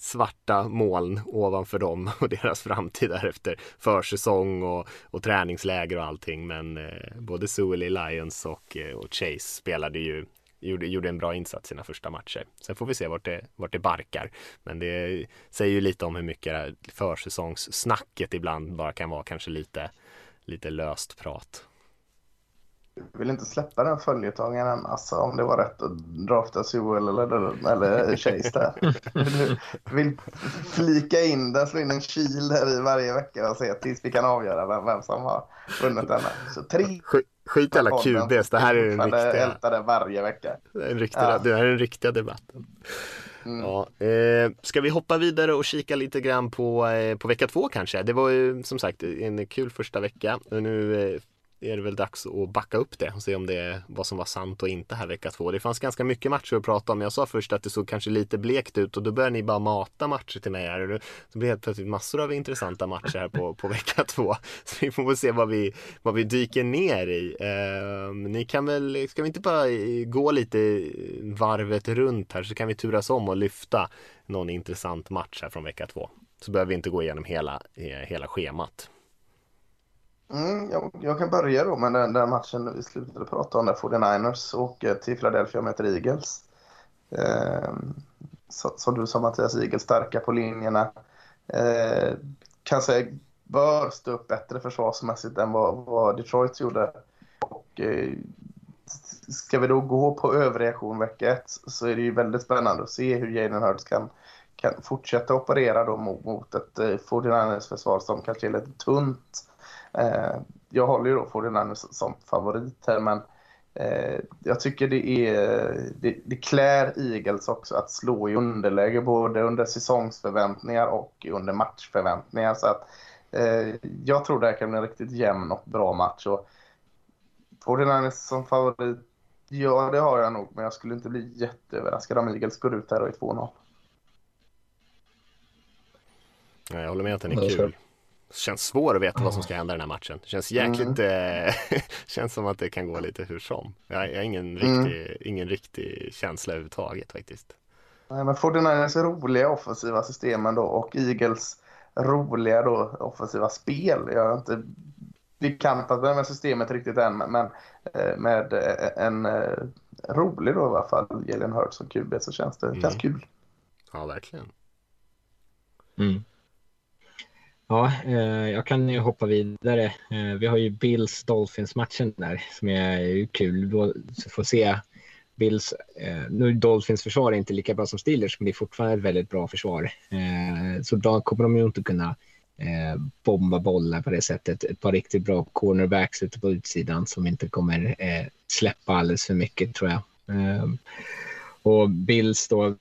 svarta moln ovanför dem och deras framtid därefter, försäsong och träningsläger och allting, men både Sewell i Lions och Chase spelade ju, gjorde en bra insats i sina första matcher. Sen får vi se vart det barkar, men det säger ju lite om hur mycket försäsongssnacket ibland bara kan vara kanske lite löst prat. Jag vill inte släppa den följetongen än, alltså, om det var rätt att drafta Sewell eller Chase där. Du vill flika in den, slå in en kil där i varje vecka och se tills vi kan avgöra vem som har vunnit denna. Så skit alla QBs, det här är den riktiga. Ältade varje vecka. Det här är den riktiga debatten. Ja, ska vi hoppa vidare och kika lite grann på vecka 2 kanske? Det var ju som sagt en kul första vecka, och nu är det väl dags att backa upp det och se om det vad som var sant och inte här vecka 2. Det fanns ganska mycket matcher att prata om. Jag sa först att det såg kanske lite blekt ut, och då började ni bara mata matcher till mig här. Det blev helt plötsligt massor av intressanta matcher här på vecka 2. Så vi får se vad vi dyker ner i. Ska vi inte bara gå lite varvet runt här, så kan vi turas om och lyfta någon intressant match här från vecka 2. Så behöver vi inte gå igenom hela schemat. Jag kan börja då med den matchen vi slutade prata om, där 49ers och till Philadelphia möter Eagles. Som du sa, Mattias, Eagles starka på linjerna, kanske bör stå upp bättre försvarsmässigt än vad Detroit gjorde, och ska vi då gå på överreaktion vecka 1, så är det ju väldigt spännande att se hur Jalen Hurts kan fortsätta operera då mot ett 49ers försvar som kanske är lite tunt. Jag håller ju då 49ers som favorit här, men jag tycker det klär Eagles också att slå i underläge, både under säsongsförväntningar och under matchförväntningar, så att jag tror det här kan bli en riktigt jämn och bra match, och 49ers som favorit, ja, det har jag nog, men jag skulle inte bli jätteöverraskad om Eagles går ut här och i 2-0. Jag håller med att den är kul. Det känns svårt att veta vad som ska hända i den här matchen. Det känns jäkligt känns som att det kan gå lite hur som. Jag har ingen riktig känsla överhuvudtaget faktiskt. Nej, men 49ers roliga offensiva systemen då, och Eagles roliga då offensiva spel. Jag har inte bekantat mig med systemet riktigt än, men med en rolig då i alla fall Jalen Hurts som QB, så känns det känns kul. Ja, verkligen. Ja, jag kan ju hoppa vidare. Vi har ju Bills-Dolphins-matchen där, som är kul. Då får se Bills. Nu Dolphins försvar är inte lika bra som Steelers, men det är fortfarande ett väldigt bra försvar. Så då kommer de ju inte kunna bomba bollar på det sättet. Ett par riktigt bra cornerbacks ute på utsidan som inte kommer släppa alldeles för mycket, tror jag. Och Bills då,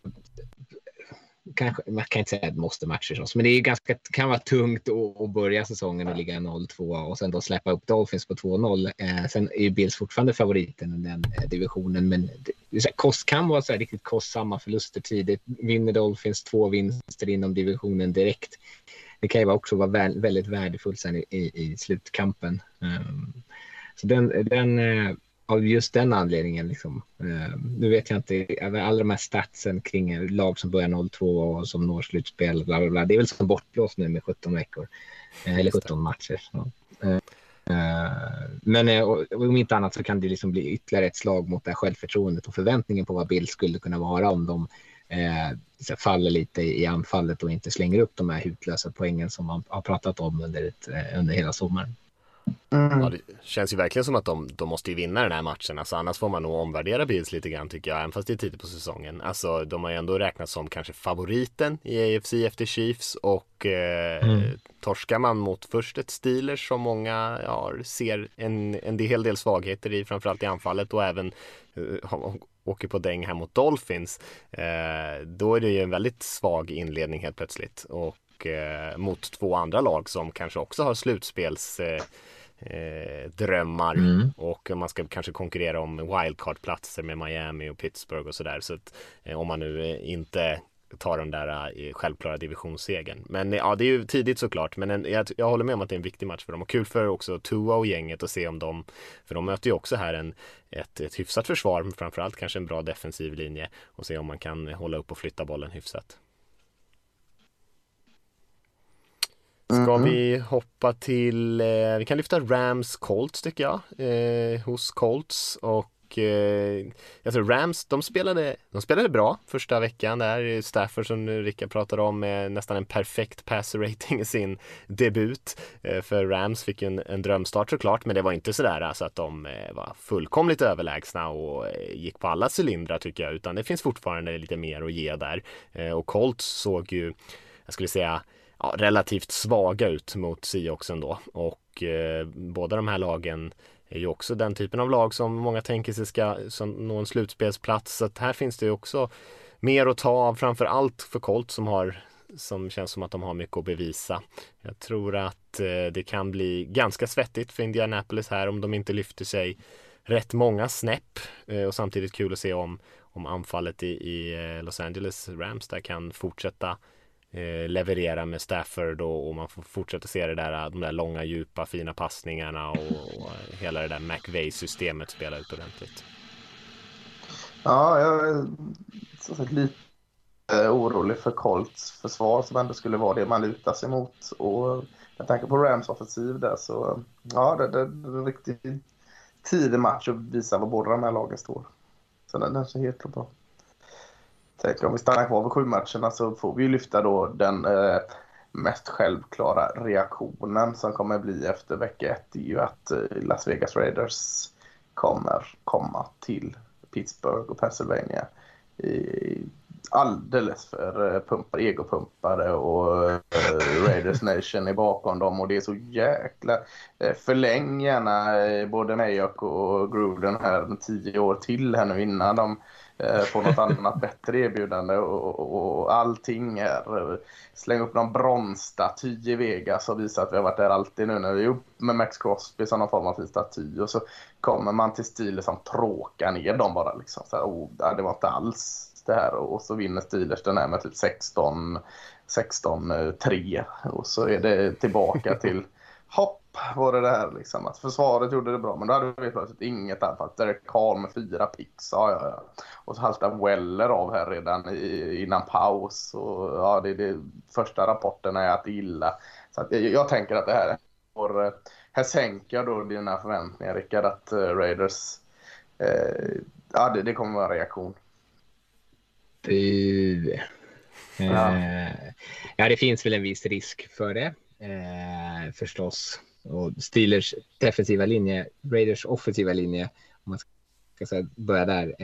kanske, man kan inte säga att måste matcher sånt, men det är ganska, kan vara tungt att börja säsongen och ligga 0-2 och sen då släppa upp Dolphins på 2-0. Sen är Bills fortfarande favoriten i den divisionen, men det kan vara så här riktigt kostsamma förluster tidigt. Vinner Dolphins 2 vinster inom divisionen direkt, det kan ju också vara väldigt värdefullt sen i slutkampen. Så den av just den anledningen liksom. Nu vet jag inte, alla de här statsen kring lag som börjar 0-2 och som når slutspel, bla bla bla, det är väl som bortblåst nu med 17 veckor eller 17 matcher. Men om inte annat så kan det liksom bli ytterligare ett slag mot det här självförtroendet och förväntningen på vad Bill skulle kunna vara om de faller lite i anfallet och inte slänger upp de här hutlösa poängen som man har pratat om under hela sommaren. Mm. Ja, det känns ju verkligen som att de måste ju vinna den här matchen, alltså, annars får man nog omvärdera Bills lite grann, tycker jag, även fast det är tidigt på säsongen. Alltså, de har ju ändå räknats som kanske favoriten i AFC efter Chiefs, och torskar man mot först ett Steelers som många ser en hel del svagheter i, framförallt i anfallet, och även åker på däng här mot Dolphins, då är det ju en väldigt svag inledning helt plötsligt, och mot 2 andra lag som kanske också har slutspelsdrömmar och man ska kanske konkurrera om wildcard-platser med Miami och Pittsburgh och sådär, så att om man nu inte tar den där självklara divisionssegern. Men ja, det är ju tidigt såklart, men jag håller med om att det är en viktig match för dem, och kul för också Tua och gänget att se om dem, för de möter ju också här ett hyfsat försvar, men framförallt kanske en bra defensiv linje, och se om man kan hålla upp och flytta bollen hyfsat. Ska vi hoppa till, vi kan lyfta Rams Colts tycker jag, hos Colts, och alltså Rams, de spelade bra första veckan där, Stafford som Rickard pratade om, nästan en perfekt passer rating i sin debut, för Rams fick ju en drömstart såklart, men det var inte sådär alltså att de var fullkomligt överlägsna och gick på alla cylindrar tycker jag, utan det finns fortfarande lite mer att ge där, och Colts såg ju, jag skulle säga, relativt svaga ut mot Seahawks ändå, och båda de här lagen är ju också den typen av lag som många tänker sig ska nå en slutspelsplats, så att här finns det ju också mer att ta av, framförallt för Colts som känns som att de har mycket att bevisa. Jag tror att det kan bli ganska svettigt för Indianapolis här om de inte lyfter sig rätt många snäpp, och samtidigt kul att se om anfallet i Los Angeles Rams där kan fortsätta leverera med Stafford, och man får fortsätta se de där långa, djupa, fina passningarna och hela det där McVay-systemet spela ut ordentligt. Ja, jag är så sagt lite orolig för Colts försvar som ändå skulle vara det man lutar sig mot, och jag tänker på Rams offensiv där, så ja, det är en riktigt tidig match att visa vad båda de här lagen står. Så den ser helt bra. Om vi stannar kvar vid 7 matcherna så får vi ju lyfta då den mest självklara reaktionen som kommer bli efter vecka 1, är ju att Las Vegas Raiders kommer komma till Pittsburgh och Pennsylvania alldeles för egopumpade, och Raiders Nation är bakom dem, och det är så jäkla förläng gärna både Mayock och Gruden här 10 år till här nu innan de på något annat bättre erbjudande, och allting är släng upp någon bronsstaty i Vegas och visa att vi har varit där alltid nu när vi är upp med Maxx Crosby som någon form av staty, och så kommer man till Steelers som tråkar ner dem bara liksom så här, det var inte alls det här, och så vinner Steelers den här med typ 16-3, och så är det tillbaka till hopp var det här liksom, att försvaret gjorde det bra, men då hade vi plötsligt inget anfall. Där är Carl med 4 picks, ja. Och så haltar Weller av här redan innan paus, och ja, det första rapporten är att illa. Så att jag tänker att det här är, här sänker jag då dina förväntningar, Rickard, att Raiders det kommer vara en reaktion. Det finns väl en viss risk för det. Förstås, och Steelers defensiva linje, Raiders offensiva linje, om man ska börja där,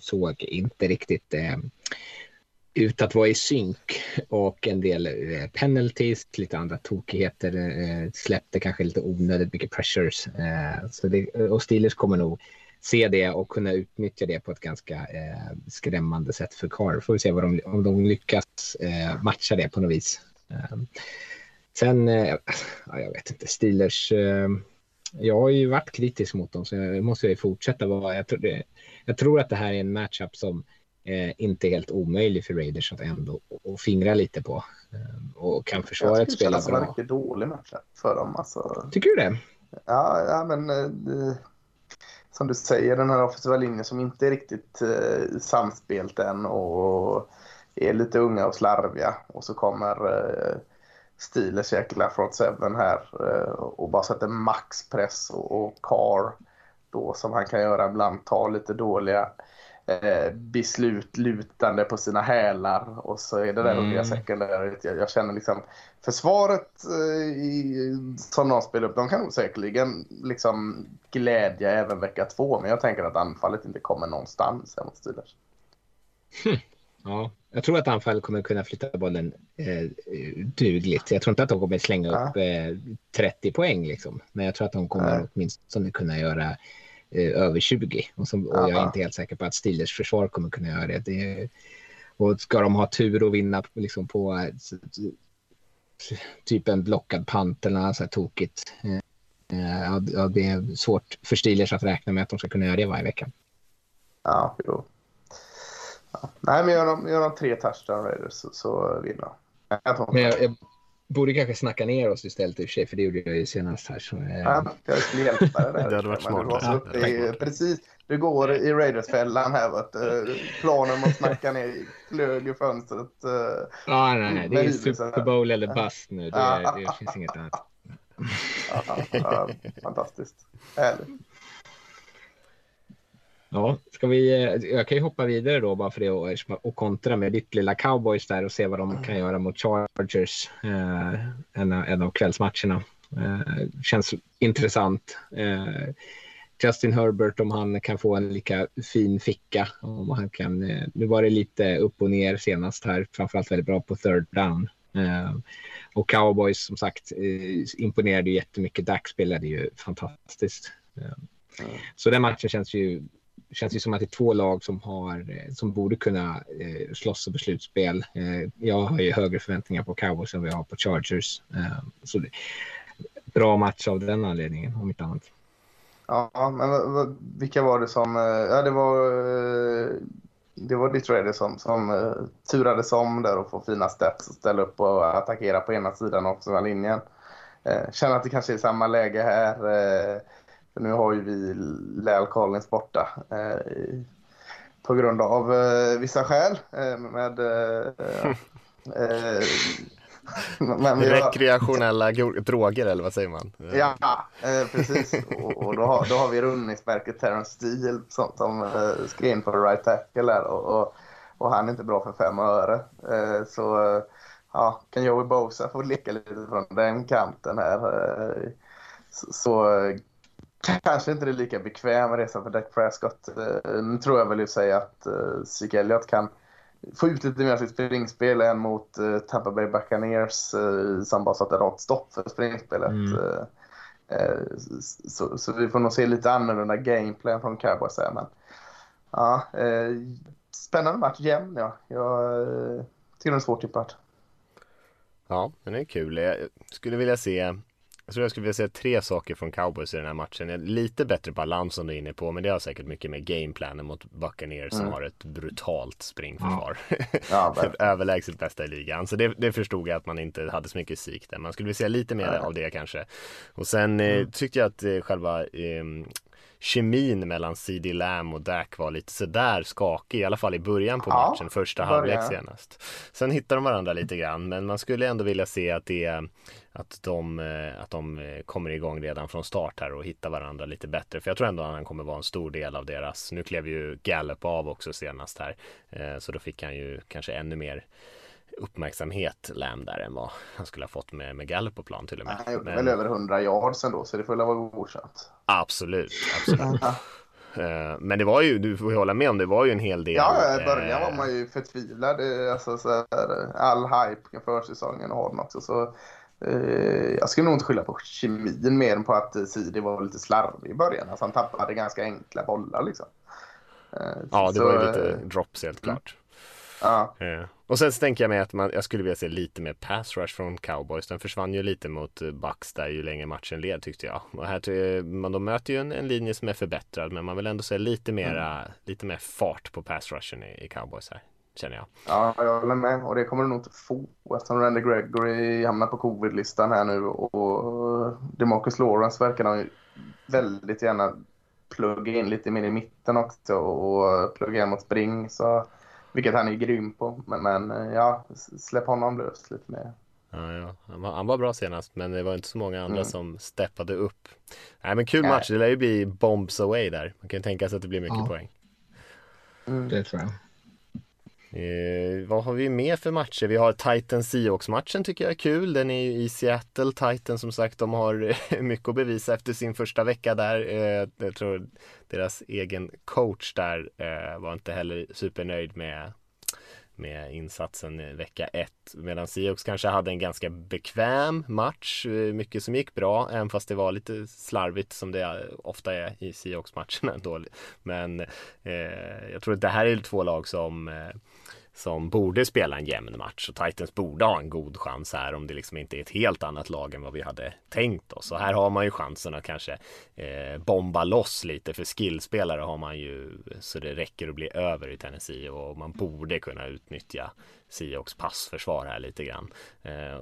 såg inte riktigt ut att vara i synk och en del penalties, lite andra tokigheter, släppte kanske lite onödigt mycket pressures. Så det, och Steelers kommer nog se det och kunna utnyttja det på ett ganska skrämmande sätt för Carl. Får vi se vad om de lyckas matcha det på något vis. Sen, jag vet inte, Steelers... Jag har ju varit kritisk mot dem, så jag måste ju fortsätta vara... Jag tror att det här är en matchup som inte är helt omöjlig för Raiders att ändå och fingra lite på. Och kan försvaret spela bra. Jag tycker det var en riktigt dålig matchup för dem. Alltså. Tycker du det? Ja men... som du säger, den här offensiva linjen som inte är riktigt samspelt än och är lite unga och slarviga. Och så kommer Steelers jäkla front seven här och bara sätter maxpress och Carr då, som han kan göra ibland, tar lite dåliga beslut lutande på sina hälar, och så är det där och det sekundärt. Jag känner liksom försvaret som de spelar upp, de kan nog säkerligen liksom glädja även vecka 2, men jag tänker att anfallet inte kommer någonstans mot Steelers. Ja, jag tror att anfallet kommer kunna flytta bollen dugligt. Jag tror inte att de kommer slänga upp 30 poäng liksom, men jag tror att de kommer åtminstone kunna göra över 20, och jag är inte helt säker på att Steelers försvar kommer kunna göra det. Och ska de ha tur och vinna liksom på typ en blockad punt eller något så här tokigt, ja, det är svårt för Steelers att räkna med att de ska kunna göra det varje vecka. Ja, jo. Ja. Nej, men gör de 3 touchdown Raiders så vinner de. Men jag borde kanske snacka ner oss istället i och för sig, för det gjorde jag ju senast här. Så, jag skulle hjälpa det där. Det hade varit smart. Du går i Raiders-fällan här. Planen att snacka ner flög i fönstret. Nej, det är Super Bowl eller bust nu. Det finns inget annat. Fantastiskt. Härligt. Ja, jag kan ju hoppa vidare då bara för det och kontra med ditt lilla Cowboys där och se vad de kan göra mot Chargers, en av kvällsmatcherna. Känns intressant. Justin Herbert, om han kan få en lika fin ficka, om han kan, nu var det lite upp och ner senast här, framförallt väldigt bra på third down. Och Cowboys som sagt imponerade ju jättemycket. Dax spelade ju fantastiskt. Så den matchen känns ju som att det är 2 lag som borde kunna slåss och beslutsspel. Jag har ju högre förväntningar på Cowboys än vad jag har på Chargers. Så det, bra match av den anledningen, om inte annat. Ja, men vilka var det som... Ja, det var ditt Raiders som turades om där och får fina stats och ställa upp och attackera på ena sidan av offensiva linjen. Känner att det kanske är samma läge här... För nu har ju vi Lyle Collins borta på grund av vissa skäl. Rekreationella droger, eller vad säger man? Ja, precis. Och då har vi rundningsmärket Terrence Steele som skrev in på right tackle här, och han är inte bra för 5 öre. Så ja, kan Joey Bosa få leka lite från den kanten här. Så kanske inte det är lika bekväm resa för Dak Prescott. Nu tror jag väl att säga att Zeke Elliott kan få ut lite mer sitt springspel än mot Tampa Bay Buccaneers som bara satte rakt stopp för springspelet. Så vi får nog se lite annorlunda gameplay från Cowboys. Men ja, spännande match, jämn. Ja. Jag tycker det är svårt tippat. Ja, men det är kul. Jag tror jag skulle vilja säga 3 saker från Cowboys i den här matchen. Lite bättre balans som du är inne på, men det har säkert mycket med gameplanen mot Buccaneers som har ett brutalt springförsvar. Ja, överlägset bästa i ligan. Så det förstod jag att man inte hade så mycket sik där. Man skulle vilja säga lite mer av det kanske. Och sen tyckte jag att själva... kemin mellan CD Lamb och Dak var lite sådär skakig, i alla fall i början på matchen, första halvlek senast. Sen hittar de varandra lite grann, men man skulle ändå vilja se att de kommer igång redan från start här och hittar varandra lite bättre, för jag tror ändå att han kommer vara en stor del av deras, nu klev ju Gallup av också senast här, så då fick han ju kanske ännu mer uppmärksamhet, Lamb, där än vad han skulle ha fått med Gallup på plan till och med. Han gjorde väl över 100 yards ändå, så det får väl vara godkänt. Absolut. Men det var ju, du får hålla med om, det var ju en hel del. Ja, i början var man ju förtvivlad, alltså, så här, all hype för säsongen och Harden också. Så jag skulle nog inte skylla på kemin mer än på att Sidi var lite slarvig i början. Alltså han tappade ganska enkla bollar liksom. Ja, det var ju lite drops helt klart. Ja. Och sen tänker jag mig att jag skulle vilja se lite mer pass rush från Cowboys. Den försvann ju lite mot Bucks där ju längre matchen led, tyckte jag. Och här, man, de möter ju en linje som är förbättrad, men man vill ändå se lite mer fart på pass rushen i Cowboys här, känner jag. Ja, jag håller med. Och det kommer du nog inte få eftersom Randy Gregory hamnar på covid-listan här nu. Och Demarcus Lawrence verkar de ju väldigt gärna plugga in lite mer i mitten också och plugga in mot spring, så... Vilket han är grym på, men ja, släpp honom lös lite mer. Ja. Han var bra senast, men det var inte så många andra som steppade upp. Nej, men kul match, det lär ju bli bombs away där. Man kan ju tänka sig att det blir mycket poäng. Det tror jag. Vad har vi mer för matcher? Vi har Titans-Seahawks-matchen, tycker jag är kul. Den är ju i Seattle. Titans, som sagt, de har mycket att bevisa efter sin första vecka där. Jag tror deras egen coach där var inte heller supernöjd med insatsen i vecka 1. Medan Seahawks kanske hade en ganska bekväm match. Mycket som gick bra, även fast det var lite slarvigt som det ofta är i Seahawks-matcherna ändå. Men jag tror att det här är två lag som borde spela en jämn match, och Titans borde ha en god chans här om det liksom inte är ett helt annat lag än vad vi hade tänkt oss. Så här har man ju chansen att kanske bomba loss lite, för skillspelare har man ju så det räcker att bli över i Tennessee, och man borde kunna utnyttja Seahawks passförsvar här lite grann,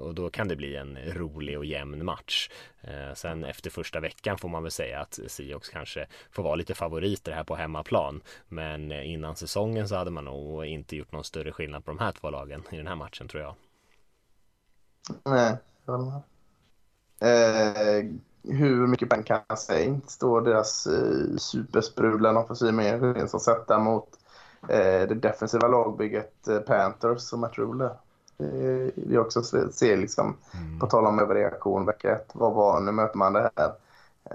och då kan det bli en rolig och jämn match. Sen efter första veckan får man väl säga att Seahawks kanske får vara lite favoriter här på hemmaplan, men innan säsongen så hade man nog inte gjort någon större skillnad på de här två lagen i den här matchen, tror jag. Nej. Hur mycket pengar kan jag säga? Inte står deras supersprulan offensiv med som sätter mot det defensiva lagbygget Panthers och Matt Rule. Vi också ser liksom på tal om överreaktion vecka 1, nu möter man det här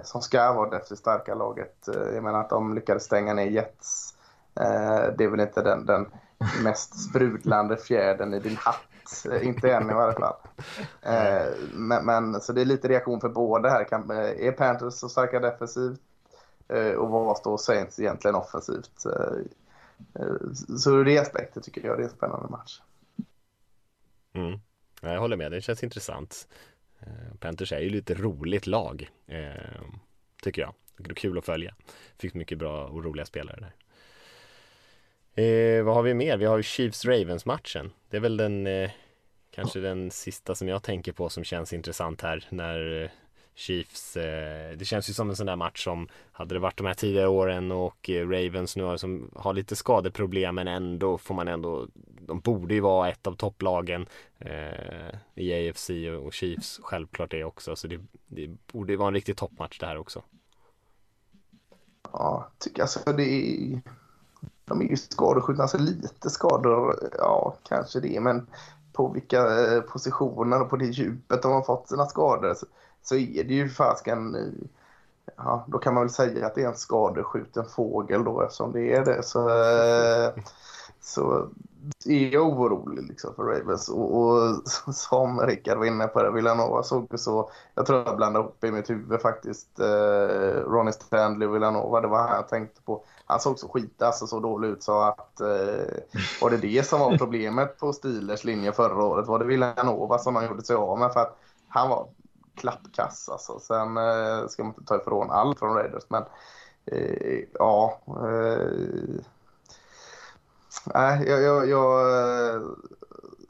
som ska vara det starka laget. Jag menar att de lyckades stänga ner Jets. Det är väl inte den mest sprudlande fjärden i din hatt, inte än i varje fall. Men så det är lite reaktion för båda här. Är Panthers så starka defensivt, och vad står Saints egentligen offensivt? Så det aspektet tycker jag, det är en spännande match. Jag håller med, det känns intressant. Panthers är ju lite roligt lag, tycker jag. Det är kul att följa. Fick mycket bra och roliga spelare där. Vad har vi mer? Vi har ju Chiefs-Ravens-matchen. Det är väl den kanske den sista som jag tänker på som känns intressant här, när Chiefs, det känns ju som en sån där match som hade det varit de här tidigare åren, och Ravens nu som har lite skadeproblem, men ändå får man ändå, de borde ju vara ett av topplagen i AFC, och Chiefs självklart det också, så det borde vara en riktig toppmatch det här också. Ja, tycker jag, så de är ju skadeskjutna, så lite skador, ja kanske det, men på vilka positioner och på det djupet de har fått sina skador, så är det ju fasken, ja, då kan man väl säga att det är en skadeskjuten fågel då, eftersom det är det, så är jag orolig liksom för Ravens, och som Rickard var inne på det, Villanova såg så, jag tror jag blandade upp i mitt huvud faktiskt, Ronnie Stanley och Villanova, det var han jag tänkte på. Han såg så så dålig ut, så att var det som var problemet på Steelers linje förra året, var det Villanova som han gjorde sig av med, för att han var klappkass alltså. Sen ska man inte ta ifrån allt från Raiders, men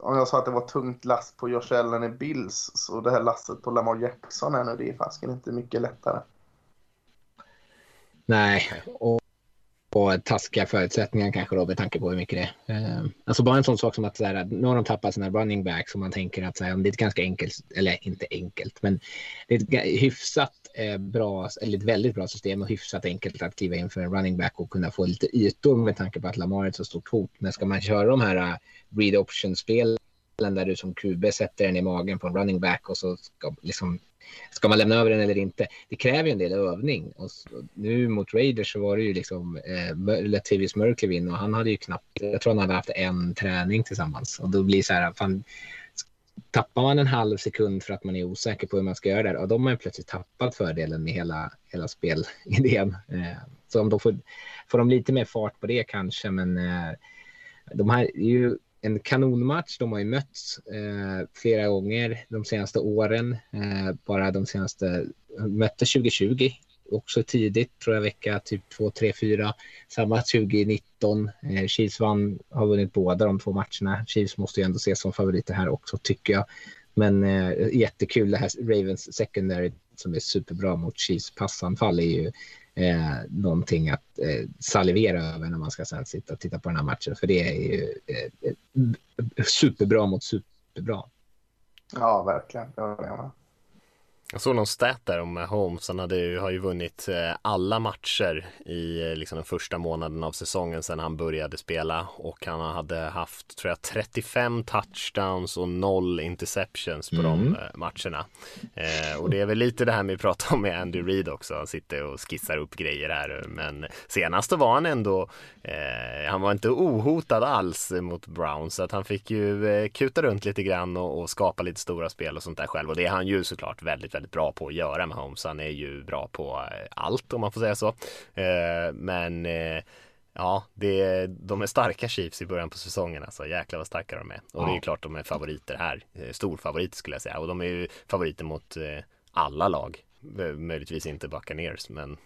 om jag sa att det var tungt last på Josh Allen i Bills, så det här lastet på Lamar Jackson är nu, det är fasken inte mycket lättare. Nej, och taskiga förutsättningar kanske då, med tanke på hur mycket det är. Alltså bara en sån sak som att så här, nu har de tappat sina running backs, som man tänker att så här, det är ett ganska enkelt, eller inte enkelt, men det är ett hyfsat bra, eller ett väldigt bra system, och hyfsat enkelt att kliva in för en running back och kunna få lite ytor, med tanke på att Lamar är ett så stort hot. Men ska man köra de här read option-spel där du som QB sätter den i magen på en running back och så ska, liksom, ska man lämna över den eller inte. Det kräver ju en del övning. Och så, nu mot Raiders så var det ju liksom Latavius Murray vinner och han hade ju knappt, jag tror han hade haft en träning tillsammans. Och då blir så här, fan, tappar man en halv sekund för att man är osäker på hur man ska göra det, och då har man plötsligt tappat fördelen med hela spelidén. Så om de får de lite mer fart på det kanske, men de här är ju en kanonmatch. De har ju mötts flera gånger de senaste åren. Bara de senaste mötte 2020 också tidigt, tror jag, vecka typ 2, 3, 4. Samma 2019. Chiefs har vunnit båda de två matcherna. Chiefs måste ju ändå ses som favoriter här också, tycker jag. Men jättekul det här Ravens secondary som är superbra mot Chiefs passanfall är ju någonting att salivera över när man ska sen sitta och titta på den här matchen, för det är ju superbra mot superbra. Ja, verkligen. Ja. Jag såg någon stat där om Mahomes. Han har ju vunnit alla matcher i liksom den första månaden av säsongen sedan han började spela, och han hade haft, tror jag, 35 touchdowns och 0 interceptions på de matcherna. Och det är väl lite det här vi pratar om med Andy Reid också. Han sitter och skissar upp grejer här, men senast var han ändå han var inte ohotad alls mot Browns, så att han fick ju kuta runt lite grann och skapa lite stora spel och sånt där själv, och det är han ju såklart väldigt bra på att göra med Holmes. Han är ju bra på allt, om man får säga så. Men ja, de är starka Chiefs i början på säsongen, alltså. Jäklar vad starka de är. Och det är ju klart de är favoriter här. Storfavoriter skulle jag säga. Och de är ju favoriter mot alla lag. Möjligtvis inte Buccaneers, men...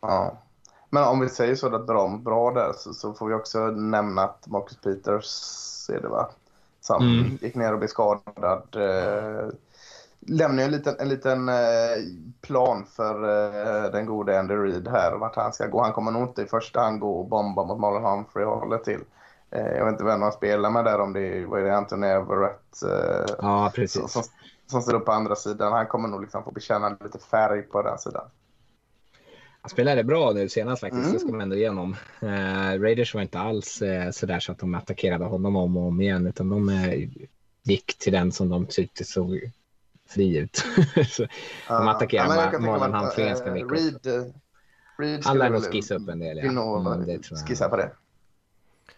Ja. Men om vi säger så att de bra där, så får vi också nämna att Marcus Peters är det, va? Som gick ner och blev skadad. Lämnar ju en liten plan för den gode Andy Reid här, vart han ska gå. Han kommer nog inte i första hand gå och bomba mot Marlon Humphrey och håller till. Jag vet inte vem han spelar med där, om det var Anthony Everett som står upp på andra sidan. Han kommer nog liksom få bekänna lite färg på den sidan. Han spelade bra nu senast faktiskt, det ska man ändå igenom. Raiders var inte alls sådär så att de attackerade honom om och om igen, utan de gick till den som de tyckte såg fri ut. De attackerar Marlon Humphrey ganska mycket. Reid han lär nog skissa upp en del. Ja. Skissa på det.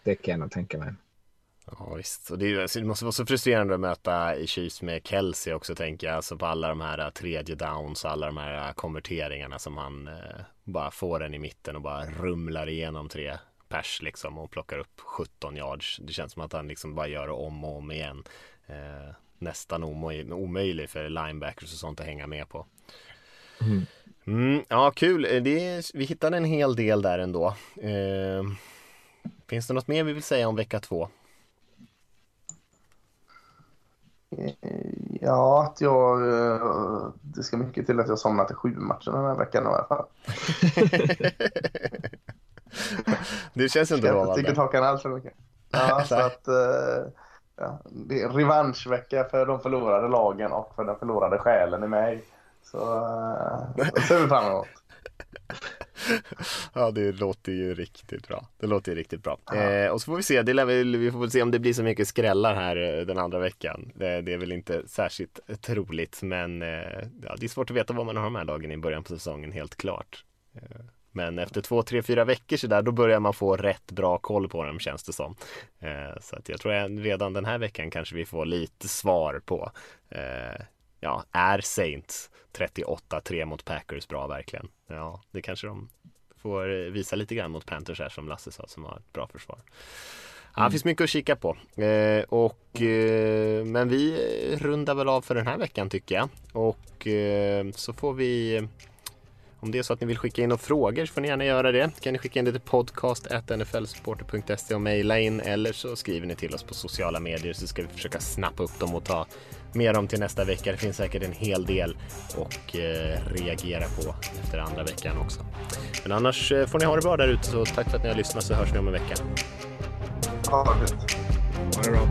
Det kan jag nog tänka mig. Ja visst, och det måste vara så frustrerande att möta i Chiefs med Kelsey också, tänker jag, alltså på alla de här tredje downs, alla de här konverteringarna som han bara får den i mitten och bara rumlar igenom 3 pers liksom och plockar upp 17 yards. Det känns som att han liksom bara gör och om igen. Nästan omöjlig för linebackers och sånt att hänga med på. Ja, kul. Vi hittade en hel del där ändå. Finns det något mer vi vill säga om vecka 2? Ja, att det ska mycket till att jag somnar till 7 matcher den här veckan i alla fall. Det känns inte bra. Jag tycker takan alls för mycket. Ja, så att... Ja, det är revanschvecka för de förlorade lagen och för den förlorade själen i mig. Så det ser vi fram emot. Ja, det låter ju riktigt bra. Det låter ju riktigt bra. Ja. Och så får vi se, vi får väl se om det blir så mycket skrällar här den andra veckan. Det är väl inte särskilt troligt, men ja, det är svårt att veta vad man har med lagen i början på säsongen, helt klart. Men efter 2, 3, 4 veckor så där, då börjar man få rätt bra koll på dem, känns det som. Så att jag tror att redan den här veckan kanske vi får lite svar på. Ja, är Saints 38-3 mot Packers bra verkligen? Ja, det kanske de får visa lite grann mot Panthers här, som Lasse sa, som har ett bra försvar. Ja, det finns mycket att kika på. Men vi rundar väl av för den här veckan, tycker jag. Och så får vi... Om det är så att ni vill skicka in några frågor så får ni gärna göra det. Kan ni skicka in det till podcast@nflsupporter.se och mejla in, eller så skriver ni till oss på sociala medier så ska vi försöka snappa upp dem och ta med dem till nästa vecka. Det finns säkert en hel del och reagera på efter andra veckan också. Men annars får ni ha det bra där ute, så tack för att ni har lyssnat, så hörs vi om en vecka. Ha det bra.